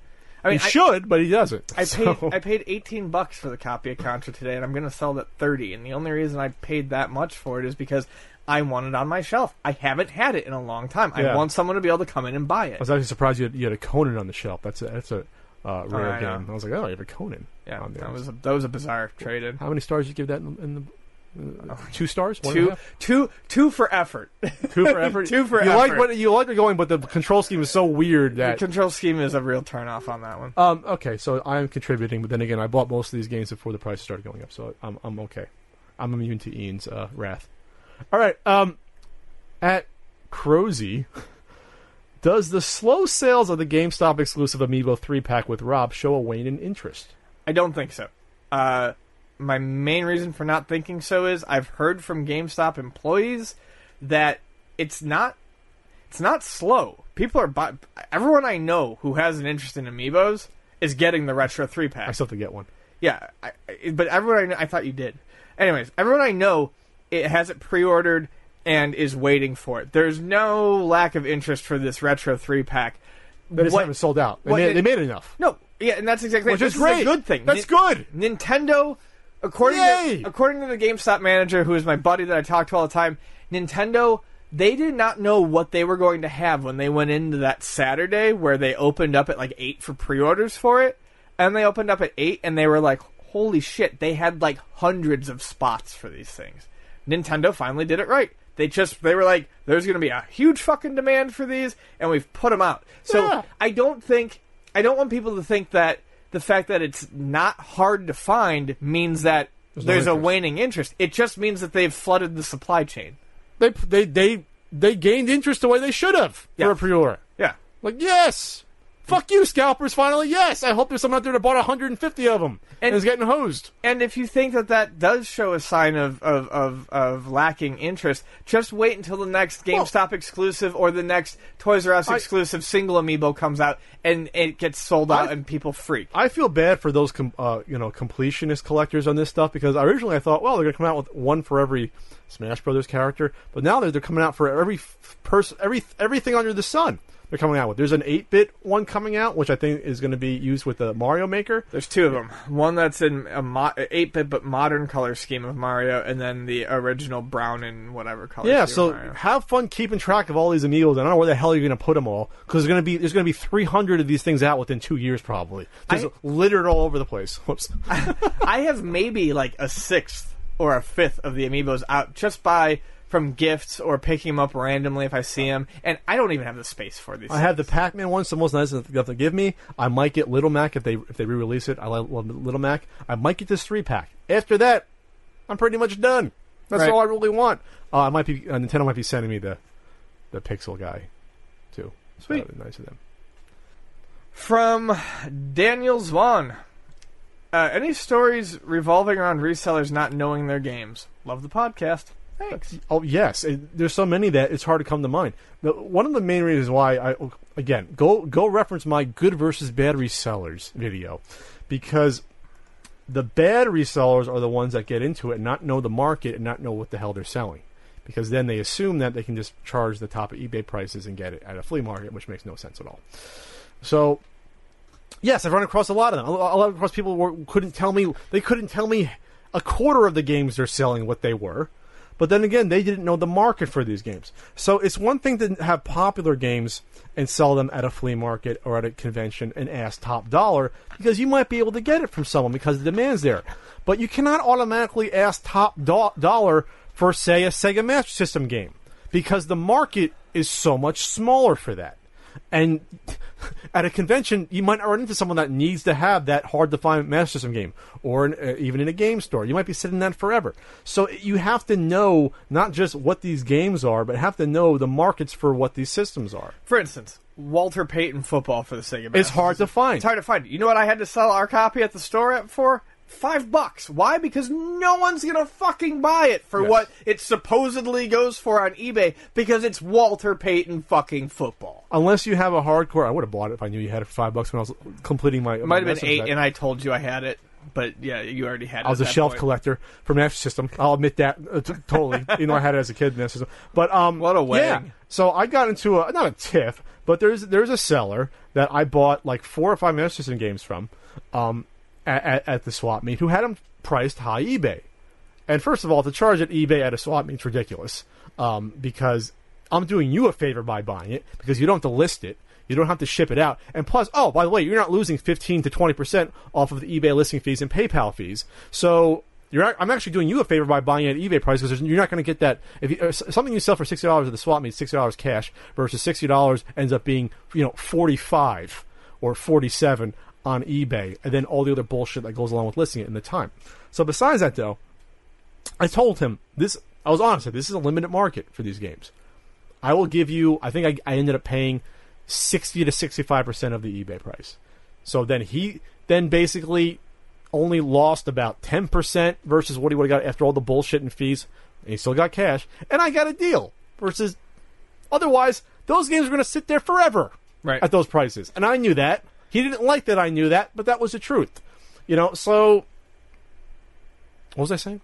I mean, he I, should, but he doesn't. I so. paid I paid eighteen bucks for the copy of Contra today, and I'm going to sell it at thirty. And the only reason I paid that much for it is because I want it on my shelf. I haven't had it in a long time. Yeah. I want someone to be able to come in and buy it. I was actually surprised you had, you had a Conan on the shelf. That's a, that's a uh, rare right, game. I, I was like, oh, you have a Conan. Yeah, on there. That was a, that was a bizarre trade-in. How many stars did you give that in the? In the Uh, two stars? One two, and a half? two, two for effort. Two for effort? Two for you effort. Like what, you like going, but the control scheme is so weird that... The control scheme is a real turnoff on that one. Um, okay, so I'm contributing, but then again, I bought most of these games before the price started going up, so I'm I'm okay. I'm immune to Ian's uh, wrath. All right, um, at Crozy, does the slow sales of the GameStop exclusive Amiibo three-pack with Rob show a wane in interest? I don't think so. Uh... My main reason for not thinking so is I've heard from GameStop employees that it's not it's not slow. People are buy- everyone I know who has an interest in Amiibos is getting the retro three pack. I still have to get one. Yeah, I, I, but everyone I know, I thought you did. Anyways, everyone I know it has it pre-ordered and is waiting for it. There's no lack of interest for this retro three pack. They just what, haven't sold out. They, what, made, they made enough. No, yeah, and that's exactly which it. Is this great. Is a good thing. That's Ni- good. Nintendo. According to, according to the GameStop manager, who is my buddy that I talk to all the time, Nintendo, they did not know what they were going to have when they went into that Saturday where they opened up at like eight for pre-orders for it, and they opened up at eight and they were like, holy shit, they had like hundreds of spots for these things. Nintendo finally did it right. They just, they were like, there's going to be a huge fucking demand for these, and we've put them out. So yeah. I don't think, I don't want people to think that the fact that it's not hard to find means that there's, there's no a waning interest. It just means that they've flooded the supply chain. They they they, they gained interest the way they should have yeah. for a pre-order. Yeah. Like, yes! Fuck you, scalpers, finally, yes! I hope there's someone out there that bought one hundred fifty of them and, and is getting hosed. And if you think that that does show a sign of, of, of, of lacking interest, just wait until the next GameStop well, exclusive or the next Toys R Us I, exclusive single Amiibo comes out and it gets sold out I, and people freak. I feel bad for those com- uh, you know completionist collectors on this stuff because originally I thought, well, they're going to come out with one for every Smash Brothers character, but now they're, they're coming out for every person, every everything under the sun. They're coming out with. There's an eight-bit one coming out, which I think is going to be used with the Mario Maker. There's two of them. One that's in a mo- eight-bit but modern color scheme of Mario, and then the original brown and whatever color. Yeah, scheme so of Mario. Have fun keeping track of all these Amiibos. I don't know where the hell you're going to put them all because there's going to be there's going to be three hundred of these things out within two years probably, just I, littered all over the place. Whoops. I, I have maybe like a sixth or a fifth of the Amiibos out just by. From gifts or picking them up randomly if I see them. And I don't even have the space for these I things. Have the Pac-Man one. Someone's nice enough to give me. I might get Little Mac if they if they re-release it. I love Little Mac. I might get this three-pack. After that, I'm pretty much done. That's right. all I really want. Uh, I might be uh, Nintendo might be sending me the the Pixel guy, too. Sweet. So that would be nice of them. From Daniel Zwan. Uh, any stories revolving around resellers not knowing their games? Love the podcast. Thanks. Oh, yes. It, there's so many that it's hard to come to mind. The, one of the main reasons why I, again, go go reference my good versus bad resellers video because the bad resellers are the ones that get into it and not know the market and not know what the hell they're selling because then they assume that they can just charge the top of eBay prices and get it at a flea market, which makes no sense at all. So, yes, I've run across a lot of them. A lot of people were, couldn't tell me, they couldn't tell me a quarter of the games they're selling what they were. But then again, they didn't know the market for these games. So it's one thing to have popular games and sell them at a flea market or at a convention and ask top dollar because you might be able to get it from someone because the demand's there. But you cannot automatically ask top do- dollar for, say, a Sega Master System game because the market is so much smaller for that. And at a convention, you might run into someone that needs to have that hard-to-find Master System game, or in, uh, even in a game store. You might be sitting that forever. So you have to know not just what these games are, but have to know the markets for what these systems are. For instance, Walter Payton football for the Sega Master It's hard system. to find. It's hard to find. You know what I had to sell our copy at the store for? Five bucks. Why? Because no one's gonna fucking buy it for yes. what it supposedly goes for on eBay because it's Walter Payton fucking football. Unless you have a hardcore... I would have bought it if I knew you had it for five bucks when I was completing my... It might my have been eight that. And I told you I had it. But yeah, you already had it. I was a shelf point. collector for Master System. I'll admit that uh, t- totally. You know, I had it as a kid, Master System. But um, what a way. Yeah. So I got into a, not a tiff, but there's there's a seller that I bought like four or five Master System games from, um, at, at the swap meet, who had them priced high eBay. And first of all, to charge at eBay at a swap meet is ridiculous, um, because I'm doing you a favor by buying it, because you don't have to list it. You don't have to ship it out. And plus, oh, by the way, you're not losing fifteen to twenty percent off of the eBay listing fees and PayPal fees. So you're not, I'm actually doing you a favor by buying it at eBay price, because you're not going to get that. If you, something you sell for sixty dollars at the swap meet, sixty dollars cash versus sixty dollars ends up being, you know, forty-five dollars or forty-seven dollars on eBay, and then all the other bullshit that goes along with listing it in the time. So besides that, though, I told him, this. I was honest, this is a limited market for these games. I will give you, I think I, I ended up paying sixty to sixty-five percent of the eBay price. So then he then basically only lost about ten percent versus what he would have got after all the bullshit and fees. And he still got cash. And I got a deal versus otherwise, those games were going to sit there forever right. at those prices. And I knew that. He didn't like that I knew that, but that was the truth. You know, so what was I saying?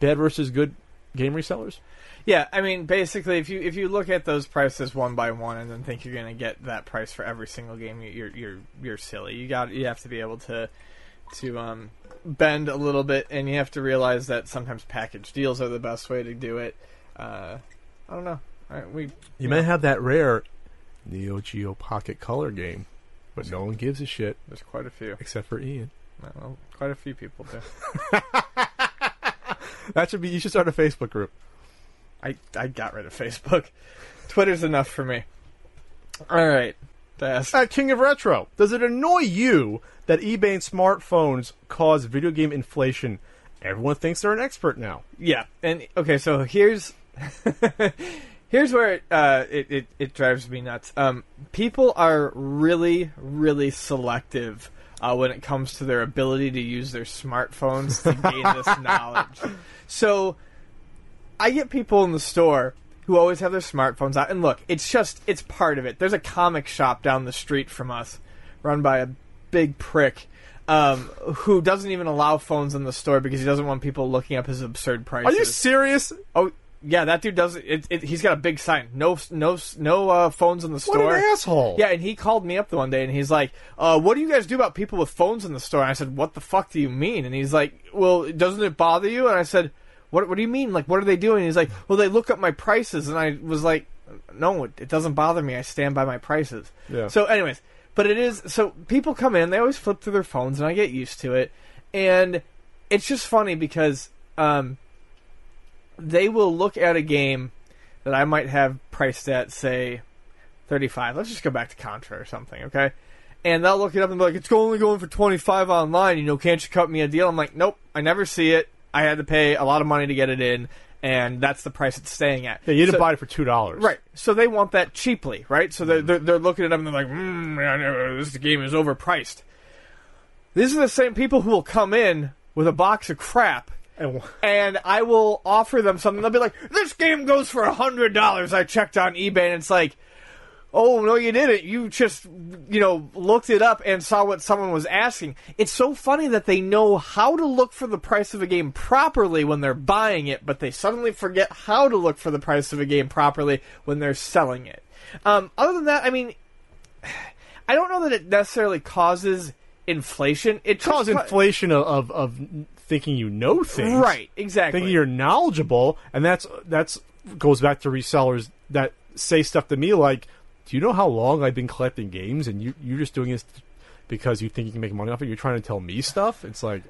Bad versus good game resellers? Yeah, I mean, basically, if you if you look at those prices one by one and then think you're going to get that price for every single game, you're you're you're silly. You got you have to be able to to um, bend a little bit, and you have to realize that sometimes package deals are the best way to do it. Uh, I don't know. All right, we you, you may know. have that rare Neo Geo Pocket Color game, but no one gives a shit. There's quite a few, except for Ian. Well, quite a few people do. That should be. You should start a Facebook group. I, I got rid of Facebook. Twitter's enough for me. All right. Uh, King of Retro. Does it annoy you that eBay and smartphones cause video game inflation? Everyone thinks they're an expert now. Yeah. And okay, so here's here's where it, uh, it, it, it drives me nuts. Um, people are really, really selective uh, when it comes to their ability to use their smartphones to gain this knowledge. So I get people in the store who always have their smartphones out. And look, it's just, it's part of it. There's a comic shop down the street from us run by a big prick um, who doesn't even allow phones in the store because he doesn't want people looking up his absurd prices. Are you serious? Oh, yeah, that dude doesn't. It, it, he's got a big sign. No no, no uh, phones in the store. What an asshole. Yeah, and he called me up the one day, and he's like, uh, what do you guys do about people with phones in the store? And I said, what the fuck do you mean? And he's like, well, doesn't it bother you? And I said, What, what do you mean? Like, what are they doing? And he's like, well, they look up my prices. And I was like, no, it, it doesn't bother me. I stand by my prices. Yeah. So anyways, but it is, so people come in, they always flip through their phones, and I get used to it. And it's just funny because um, they will look at a game that I might have priced at, say, thirty-five. Let's just go back to Contra or something, okay? And they'll look it up and be like, it's only going for twenty-five online. You know, can't you cut me a deal? I'm like, nope, I never see it. I had to pay a lot of money to get it in, and that's the price it's staying at. Yeah, you didn't so, buy it for two dollars. Right. So they want that cheaply, right? So they're, mm. they're, they're looking at them and they're like, mm, this game is overpriced. These are the same people who will come in with a box of crap, and, and I will offer them something. They'll be like, this game goes for one hundred dollars. I checked on eBay, and it's like, oh, no, you didn't. You just, you know, looked it up and saw what someone was asking. It's so funny that they know how to look for the price of a game properly when they're buying it, but they suddenly forget how to look for the price of a game properly when they're selling it. Um, other than that, I mean, I don't know that it necessarily causes inflation. It causes inflation of, of, of thinking you know things. Right, exactly. Thinking you're knowledgeable, and that's that's goes back to resellers that say stuff to me like, do you know how long I've been collecting games, and you, you're just doing this because you think you can make money off it? You're trying to tell me stuff? It's like,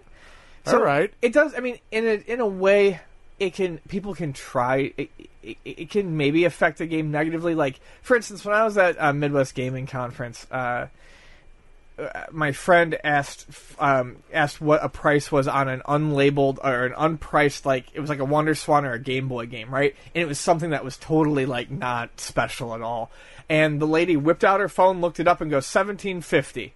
all right. It does, I mean, in a, in a way, it can, people can try, it, it, it can maybe affect a game negatively. Like, for instance, when I was at uh, Midwest Gaming Conference, uh, my friend asked um, asked what a price was on an unlabeled or an unpriced, like, it was like a Wonder Swan or a Game Boy game, right? And it was something that was totally, like, not special at all. And the lady whipped out her phone, looked it up, and goes, seventeen fifty.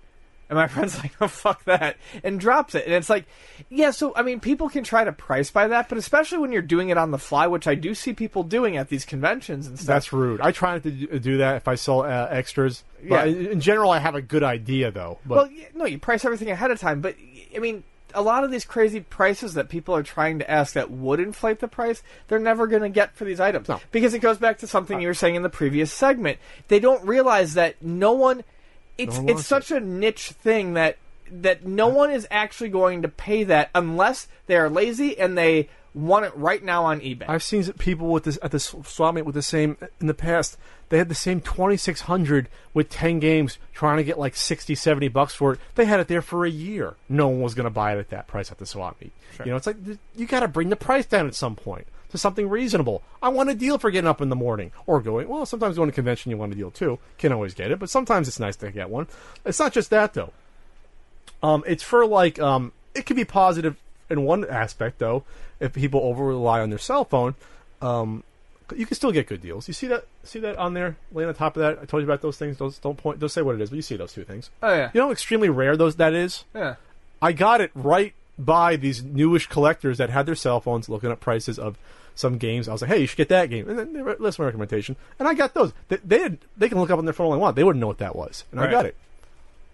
And my friend's like, oh, fuck that, and drops it. And it's like, yeah, so, I mean, people can try to price by that, but especially when you're doing it on the fly, which I do see people doing at these conventions and stuff. That's rude. I try not to do that if I sell uh, extras. But yeah. In general, I have a good idea, though. But... well, no, you price everything ahead of time, but, I mean, a lot of these crazy prices that people are trying to ask that would inflate the price, they're never going to get for these items. No. Because it goes back to something you were saying in the previous segment. They don't realize that no one... It's no one it's such it. a niche thing that that no yeah. one is actually going to pay that unless they are lazy and they want it right now on eBay. I've seen people with this at the swap meet with the same... In the past, they had the same twenty-six hundred with ten games trying to get like sixty, seventy bucks for it. They had it there for a year. No one was going to buy it at that price at the swap meet. Sure. You know, it's like, you got to bring the price down at some point to something reasonable. I want a deal for getting up in the morning or going... Well, sometimes going to convention you want a deal too. Can't always get it, but sometimes it's nice to get one. It's not just that, though. Um, it's for like, um, it could be positive in one aspect, though, if people over rely on their cell phone, um, you can still get good deals. You see that, see that on there, laying on top of that. I told you about those things. Those don't point, don't say what it is, but you see those two things. Oh yeah. You know, extremely rare those that is. Yeah. I got it right by these newish collectors that had their cell phones looking up prices of some games. I was like, hey, you should get that game. And then that's my recommendation. And I got those. They they, had, they can look up on their phone all they want. They wouldn't know what that was, and right. I got it.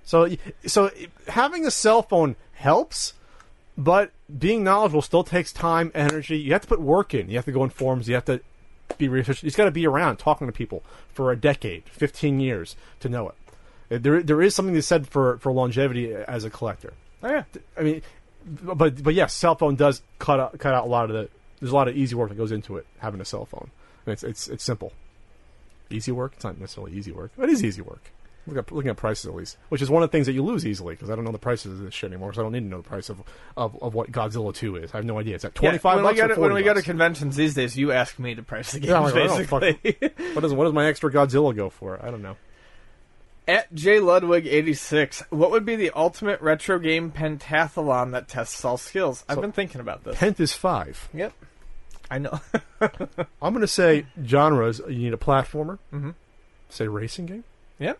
So, so having a cell phone helps, but being knowledgeable still takes time, energy. You have to put work in. You have to go in forums. You have to be researching. You've got to be around talking to people for a decade, fifteen years to know it. There, there is something that's said for, for longevity as a collector. Oh, yeah. I mean, but but yes, yeah, cell phone does cut out, cut out a lot of the. There's a lot of easy work that goes into it having a cell phone. I mean, it's it's it's simple. Easy work. It's not necessarily easy work, but it is easy work. Look at, looking at prices, at least, which is one of the things that you lose easily, because I don't know the prices of this shit anymore, because I don't need to know the price of, of, of what Godzilla two is. I have no idea. It's at twenty-five yeah, bucks or forty bucks. When we go to conventions these days, you ask me to price the games, yeah, like, basically. What does, what does my extra Godzilla go for? I don't know. At J Ludwig eighty-six, what would be the ultimate retro game pentathlon that tests all skills? So I've been thinking about this. Pent is five. Yep. I know. I'm going to say genres. You need a platformer. Mm-hmm. Say racing game. Yep.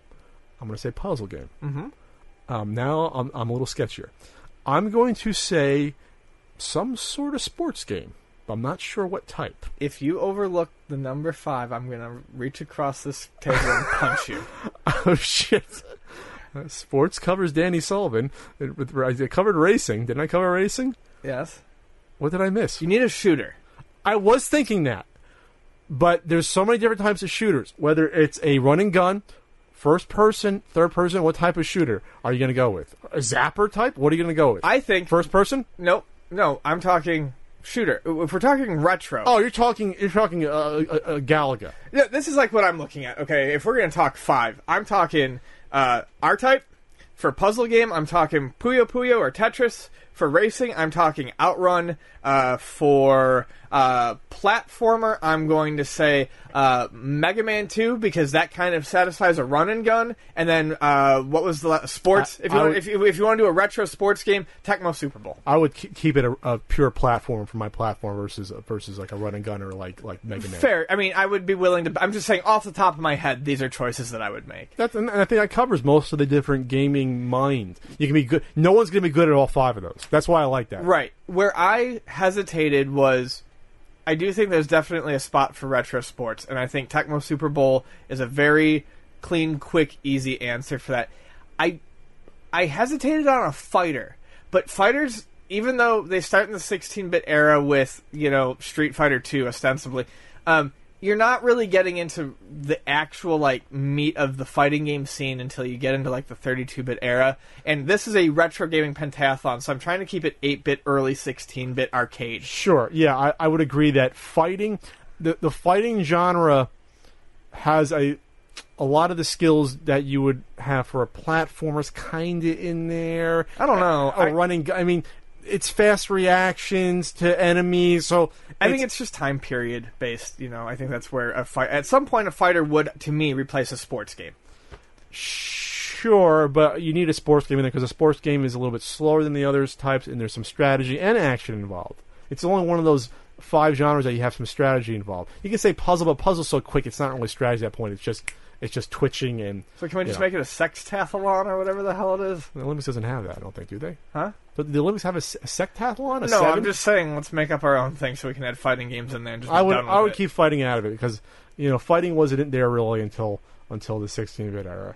I'm going to say puzzle game. Mm-hmm. Um, now I'm, I'm a little sketchier. I'm going to say some sort of sports game, but I'm not sure what type. If you overlook the number five, I'm going to reach across this table and punch you. Oh, shit. Sports covers Danny Sullivan. I covered racing. Didn't I cover racing? Yes. What did I miss? You need a shooter. I was thinking that, but there's so many different types of shooters, whether it's a run and gun, first person, third person, what type of shooter are you going to go with? A zapper type? What are you going to go with? I think... First person? No, no, I'm talking shooter. If we're talking retro... Oh, you're talking you're talking uh, uh, Galaga. Yeah, this is like what I'm looking at. Okay, if we're going to talk five, I'm talking uh, R-Type. For puzzle game, I'm talking Puyo Puyo or Tetris. For racing, I'm talking Outrun. Uh, for uh, platformer, I'm going to say uh, Mega Man two, because that kind of satisfies a run and gun. And then uh, what was the la- sports? I, if you want, would, if, you, if you want to do a retro sports game, Tecmo Super Bowl. I would keep, keep it a, a pure platform for my platform versus versus like a run and gun or like like Mega Man. Fair. I mean, I would be willing to. I'm just saying off the top of my head, these are choices that I would make. That's, and I think that covers most of the different gaming mind. You can be good. No one's going to be good at all five of those. That's why I like that. Right. Where I hesitated was, I do think there's definitely a spot for retro sports, and I think Tecmo Super Bowl is a very clean, quick, easy answer for that. I I hesitated on a fighter, but fighters, even though they start in the sixteen-bit era with, you know, Street Fighter two, ostensibly, um, you're not really getting into the actual, like, meat of the fighting game scene until you get into, like, the thirty-two-bit era. And this is a retro gaming pentathlon, so I'm trying to keep it eight-bit, early sixteen-bit arcade. Sure, yeah, I, I would agree that fighting... The, the fighting genre has a a lot of the skills that you would have for a platformer's kind of in there. I don't know. A, a I, running... I mean... It's fast reactions to enemies, so... I think it's, it's just time period based, you know. I think that's where a fight... At some point, a fighter would, to me, replace a sports game. Sure, but you need a sports game in there, because a sports game is a little bit slower than the others types, and there's some strategy and action involved. It's only one of those five genres that you have some strategy involved. You can say puzzle, but puzzle's so quick, it's not really strategy at that point. It's just... It's just twitching and... So can we just know. make it a sextathlon or whatever the hell it is? The Olympics doesn't have that, I don't think, do they? Huh? But the Olympics have a, a sectathlon? A no, seven? I'm just saying, let's make up our own thing so we can add fighting games in there and just I be would, done with I would it. keep fighting out of it, because, you know, fighting wasn't there really until until the sixteen-bit era.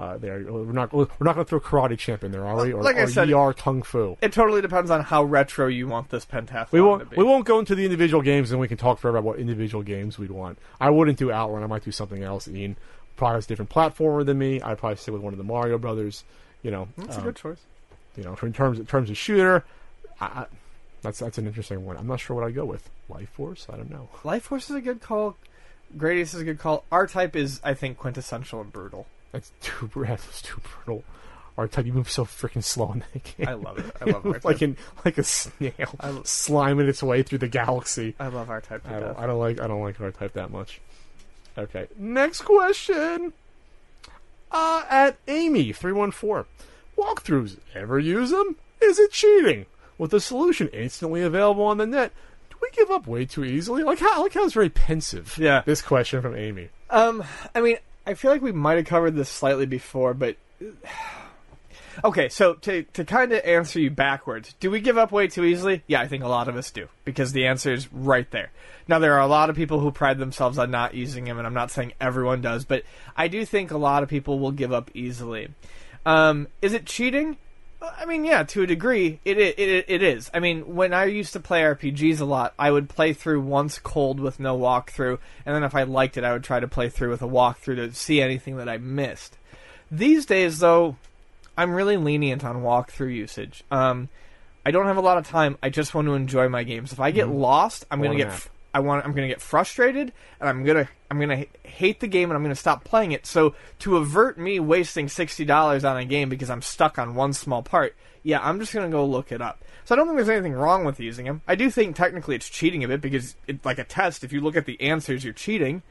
Uh, there, we're not we're not going to throw Karate Champ in there, are we? Or, like I or said, E R Kung Fu. It totally depends on how retro you want this pentathlon we won't, to be. We won't go into the individual games, and we can talk forever about what individual games we'd want. I wouldn't do Outrun. I might do something else. Ian probably has a different platformer than me. I'd probably stick with one of the Mario Brothers. You know, that's um, a good choice. You know, in terms in terms of shooter, I, I, that's that's an interesting one. I'm not sure what I'd go with. Life Force? I don't know. Life Force is a good call. Gradius is a good call. R-Type is, I think, quintessential and brutal. That's too brutal. That's too brutal. R-Type, you move so freaking slow in that game. I love it. I love R-Type. like, in, like a snail lo- sliming its way through the galaxy. I love R-Type to I death. I don't like I don't like R-Type that much. Okay. Next question. Uh, at Amy three one four. Walkthroughs. Ever use them? Is it cheating? With the solution instantly available on the net, do we give up way too easily? Like how like how it's very pensive. Yeah. This question from Amy. Um, I mean, I feel like we might have covered this slightly before, but... okay, so to to kind of answer you backwards, do we give up way too easily? Yeah, I think a lot of us do, because the answer is right there. Now, there are a lot of people who pride themselves on not using them, and I'm not saying everyone does, but I do think a lot of people will give up easily. Um, is it cheating? I mean, yeah, to a degree, it it, it it is. I mean, when I used to play R P Gs a lot, I would play through once cold with no walkthrough, and then if I liked it, I would try to play through with a walkthrough to see anything that I missed. These days, though, I'm really lenient on walkthrough usage. Um, I don't have a lot of time. I just want to enjoy my games. If I get mm-hmm. lost, I'm going to get... F- I want. I'm going to get frustrated, and I'm going to I'm going to hate the game, and I'm going to stop playing it. So to avert me wasting sixty dollars on a game because I'm stuck on one small part, yeah, I'm just going to go look it up. So I don't think there's anything wrong with using them. I do think technically it's cheating a bit because it's like a test. If you look at the answers, you're cheating.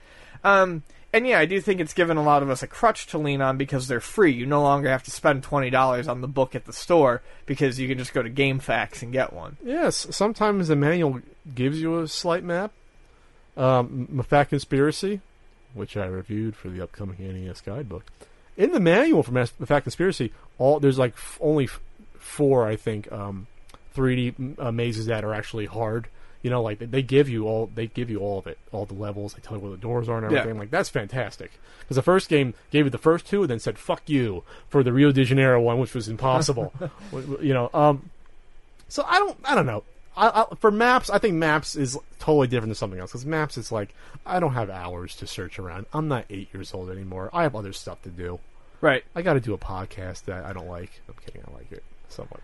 Um, and yeah, I do think it's given a lot of us a crutch to lean on because they're free. You no longer have to spend twenty dollars on the book at the store because you can just go to GameFAQs and get one. Yes, sometimes the manual gives you a slight map. Um, Mafat Conspiracy, which I reviewed for the upcoming N E S guidebook. In the manual for Mafat Conspiracy, all there's like f- only f- four, I think, um, three D uh, mazes that are actually hard. You know, like they give you all, they give you all of it, all the levels. They tell you where the doors are and everything. Yeah. Like that's fantastic because the first game gave you the first two, and then said "fuck you" for the Rio de Janeiro one, which was impossible. you know, um, so I don't, I don't know. I, I, for maps, I think maps is totally different than something else because maps is like I don't have hours to search around. I'm not eight years old anymore. I have other stuff to do. Right. I got to do a podcast that I don't like. I'm kidding. I like it. Somewhat.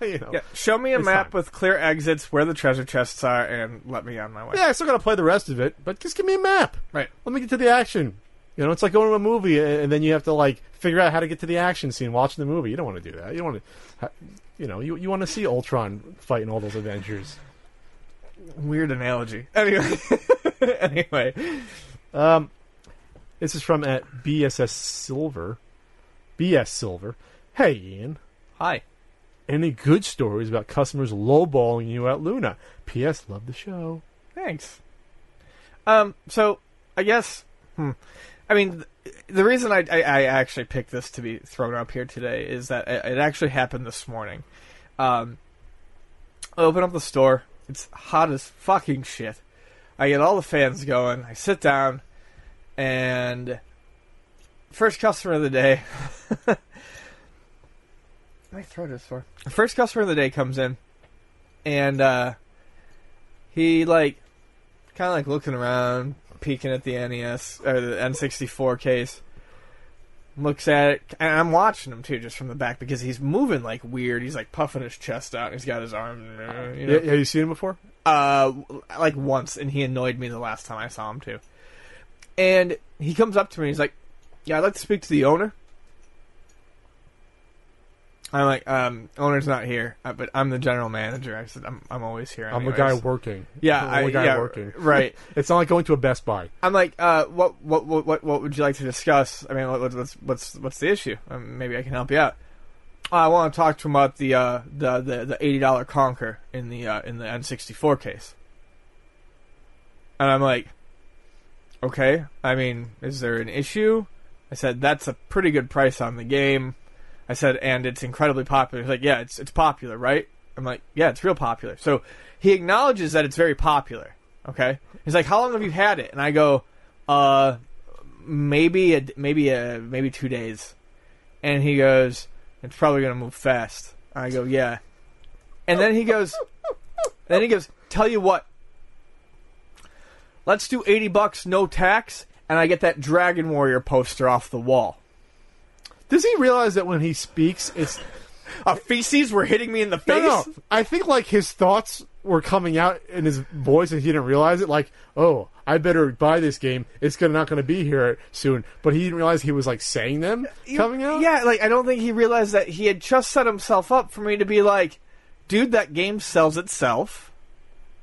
you know, yeah, show me a map time. With clear exits where the treasure chests are and let me on my way. Yeah, I still gotta play the rest of it, but just give me a map. Right. Let me get to the action. You know, it's like going to a movie and then you have to like figure out how to get to the action scene watching the movie. You don't want to do that. You don't want to, you know, you you want to see Ultron fighting all those Avengers. Weird analogy. Anyway. anyway. Um, this is from at B S S Silver. B S Silver. Hey, Ian. Hi. Any good stories about customers lowballing you at Luna? P S. Love the show. Thanks. Um, so, I guess... Hmm, I mean, th- the reason I, I, I actually picked this to be thrown up here today is that it, it actually happened this morning. Um, I open up the store. It's hot as fucking shit. I get all the fans going. I sit down. And... First customer of the day... My throat is sore. The first customer of the day comes in, and uh, he like kind of like looking around, peeking at the N E S or the N sixty-four case. Looks at it, and I'm watching him too, just from the back because he's moving like weird. He's like puffing his chest out, and he's got his arm. You know? Yeah, have you seen him before? Uh, like once, and he annoyed me the last time I saw him too. And he comes up to me, and he's like, "Yeah, I'd like to speak to the owner." I'm like, um, owner's not here, but I'm the general manager. I said, I'm, I'm always here. Anyways. I'm the guy working. Yeah, I'm the guy yeah, working. Right. It's not like going to a Best Buy. I'm like, uh, what, what, what, what would you like to discuss? I mean, what, what's, what's, what's the issue? Um, maybe I can help you out. Uh, I want to talk to him about the, uh, the, the, the eighty dollars Conker in the, uh, in the N sixty-four case. And I'm like, okay. I mean, is there an issue? I said, that's a pretty good price on the game. I said, and it's incredibly popular. He's like, yeah, it's it's popular, right? I'm like, yeah, it's real popular. So he acknowledges that it's very popular, okay? He's like, how long have you had it? And I go, uh, maybe a, maybe a, maybe two days. And he goes, it's probably going to move fast. I go, yeah. And then he goes, then he goes, tell you what, let's do eighty bucks, no tax, and I get that Dragon Warrior poster off the wall. Does he realize that when he speaks, it's... Uh, feces were hitting me in the face? No, no. I think, like, his thoughts were coming out in his voice and he didn't realize it. Like, oh, I better buy this game. It's gonna, not going to be here soon. But he didn't realize he was, like, saying them he, coming out? Yeah, like, I don't think he realized that he had just set himself up for me to be like, dude, that game sells itself.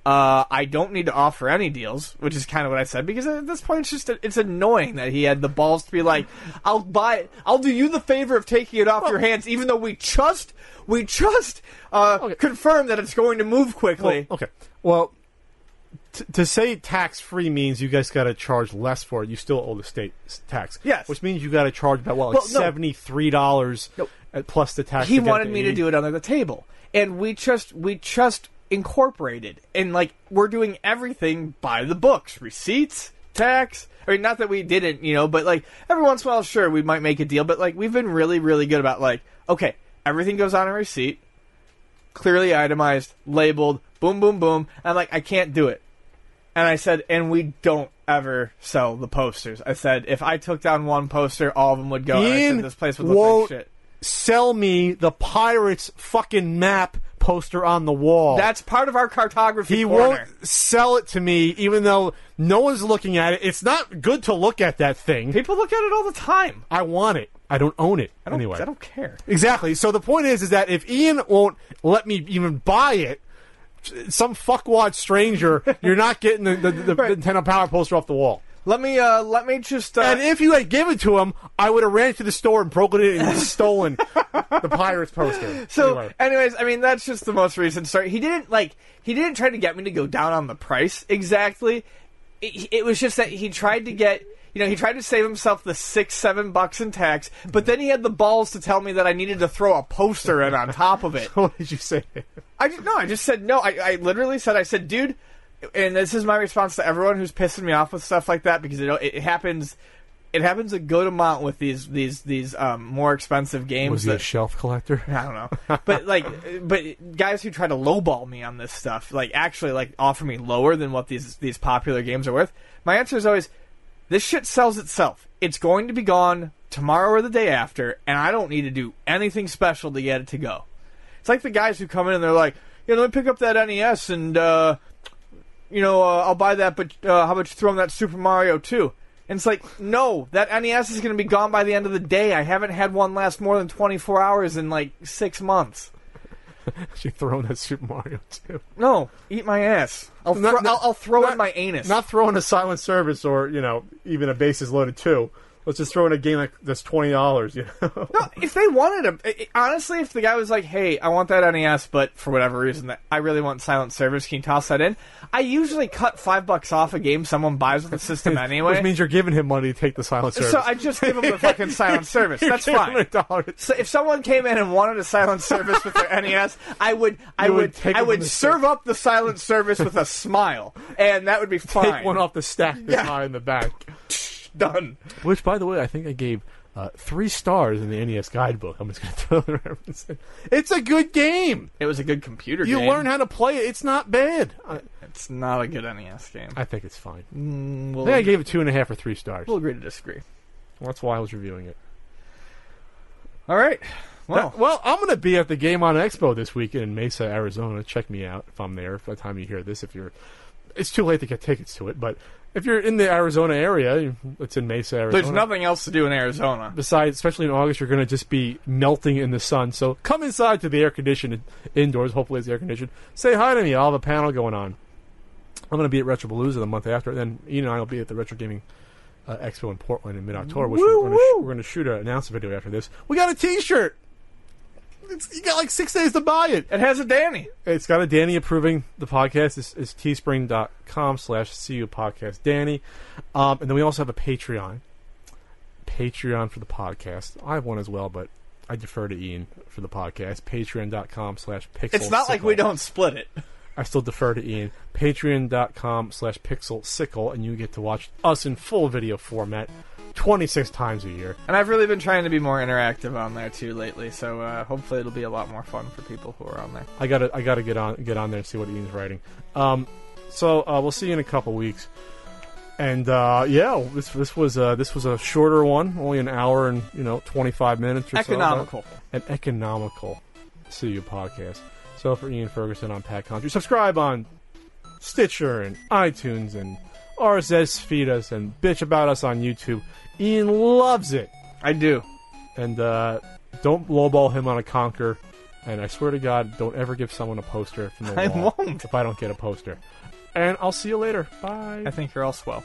Uh, I don't need to offer any deals, which is kind of what I said, because at this point it's just, it's annoying that he had the balls to be like, I'll buy it, I'll do you the favor of taking it off well, your hands, even though we just, we just, uh, okay. confirmed that it's going to move quickly. Well, okay. Well, t- to say tax-free means you guys gotta charge less for it, you still owe the state tax. Yes. Which means you gotta charge about, what, like well, no. seventy-three dollars no. plus the tax. He wanted me to do it under the table. And we just, we just... incorporated, and like we're doing everything by the books, receipts, tax. I mean, not that we didn't, you know, but like every once in a while, sure, we might make a deal, but like we've been really, really good about like, okay, everything goes on a receipt, clearly itemized, labeled, boom, boom, boom. And I'm like, I can't do it. And I said, and we don't ever sell the posters. I said, if I took down one poster, all of them would go. And I said, this place would look like shit. Sell me the Pirates fucking map poster on the wall. That's part of our cartography he corner. Won't sell it to me, even though no one's looking at it. It's not good to look at that thing. People look at it all the time. I want it. I don't own it. I don't, anyway. I don't care. Exactly. So the point is, is that if Ian won't let me even buy it, some fuckwad stranger, you're not getting the, the, the right. Nintendo Power poster off the wall. Let me, uh, let me just... Uh... And if you had given it to him, I would have ran to the store and broken it and stolen the Pirates poster. So, anyway. anyways, I mean, that's just the most recent story. He didn't, like, he didn't try to get me to go down on the price exactly. It, it was just that he tried to get, you know, he tried to save himself the six, seven bucks in tax, but then he had the balls to tell me that I needed to throw a poster in on top of it. What did you say? I just, no, I just said no. I, I literally said, I said, dude... And this is my response to everyone who's pissing me off with stuff like that, because it, it happens. It happens a good amount with these these these um, more expensive games. Was he that, a shelf collector? I don't know, but like, but guys who try to lowball me on this stuff, like actually like offer me lower than what these these popular games are worth. My answer is always, this shit sells itself. It's going to be gone tomorrow or the day after, and I don't need to do anything special to get it to go. It's like the guys who come in and they're like, you know, let me pick up that N E S and. Uh, You know, uh, I'll buy that, but uh, how about you throw in that Super Mario two? And it's like, no, that N E S is going to be gone by the end of the day. I haven't had one last more than twenty-four hours in, like, six months. She throwing that Super Mario two. No, eat my ass. I'll, not, thro- not, I'll, I'll throw not, in my anus. Not throwing a Silent Service or, you know, even a Bases Loaded two. Let's just throw in a game like that's twenty dollars, you know? No, if they wanted to... Honestly, if the guy was like, hey, I want that N E S, but for whatever reason, I really want Silent Service, can you toss that in? I usually cut five bucks off a game someone buys with the system anyway. Which means you're giving him money to take the Silent Service. So I just give him the fucking Silent Service. That's fine. So if someone came in and wanted a Silent Service with their N E S, I would I you would, would I would serve stack. Up the Silent Service with a smile, and that would be fine. Take one off the stack that's yeah. high in the back. Done. Which, by the way, I think I gave uh, three stars in the N E S guidebook. I'm just going to throw the reference in. It's a good game. It was a good computer you game. You learn how to play it. It's not bad. I, it's not a good N E S game. I think it's fine. Mm, we'll I think agree. I gave it two and a half or three stars. We'll agree to disagree. Well, that's why I was reviewing it. All right. Well, now, well I'm going to be at the Game On Expo this weekend in Mesa, Arizona. Check me out if I'm there by the time you hear this. If you're, it's too late to get tickets to it, but... If you're in the Arizona area, it's in Mesa, Arizona. There's nothing else to do in Arizona. Besides, especially in August, you're going to just be melting in the sun. So come inside to the air-conditioned indoors. Hopefully it's air-conditioned. Say hi to me. I'll have a panel going on. I'm going to be at Retrobalooza the month after. Then Ian and I will be at the Retro Gaming uh, Expo in Portland in mid-October, which we're going, to sh- we're going to shoot an announcement video after this. We got a T-shirt. It's, you got like six days to buy it. It has a Danny. It's got a Danny approving the podcast. It's, it's teespring.com slash CU podcast Danny. Um, and then we also have a Patreon. Patreon for the podcast. I have one as well, but I defer to Ian for the podcast. Patreon.com slash pixel. It's not like we don't split it. I still defer to Ian. Patreon.com slash pixel sickle. And you get to watch us in full video format. twenty-six times a year. And I've really been trying to be more interactive on there too lately, so uh, hopefully it'll be a lot more fun for people who are on there. I gotta, I gotta get on, get on there and see what Ian's writing. Um, so uh, we'll see you in a couple weeks. And uh, yeah, this this was uh, this was a shorter one, only an hour and you know twenty-five minutes or economical. so. Economical and economical. See you podcast. So for Ian Ferguson, I'm Pat Country. Subscribe on Stitcher and iTunes and R S S feed us and bitch about us on YouTube. Ian loves it. I do. And uh, don't lowball him on a conker. And I swear to God, don't ever give someone a poster from the wall. I won't. If I don't get a poster. And I'll see you later. Bye. I think you're all swell.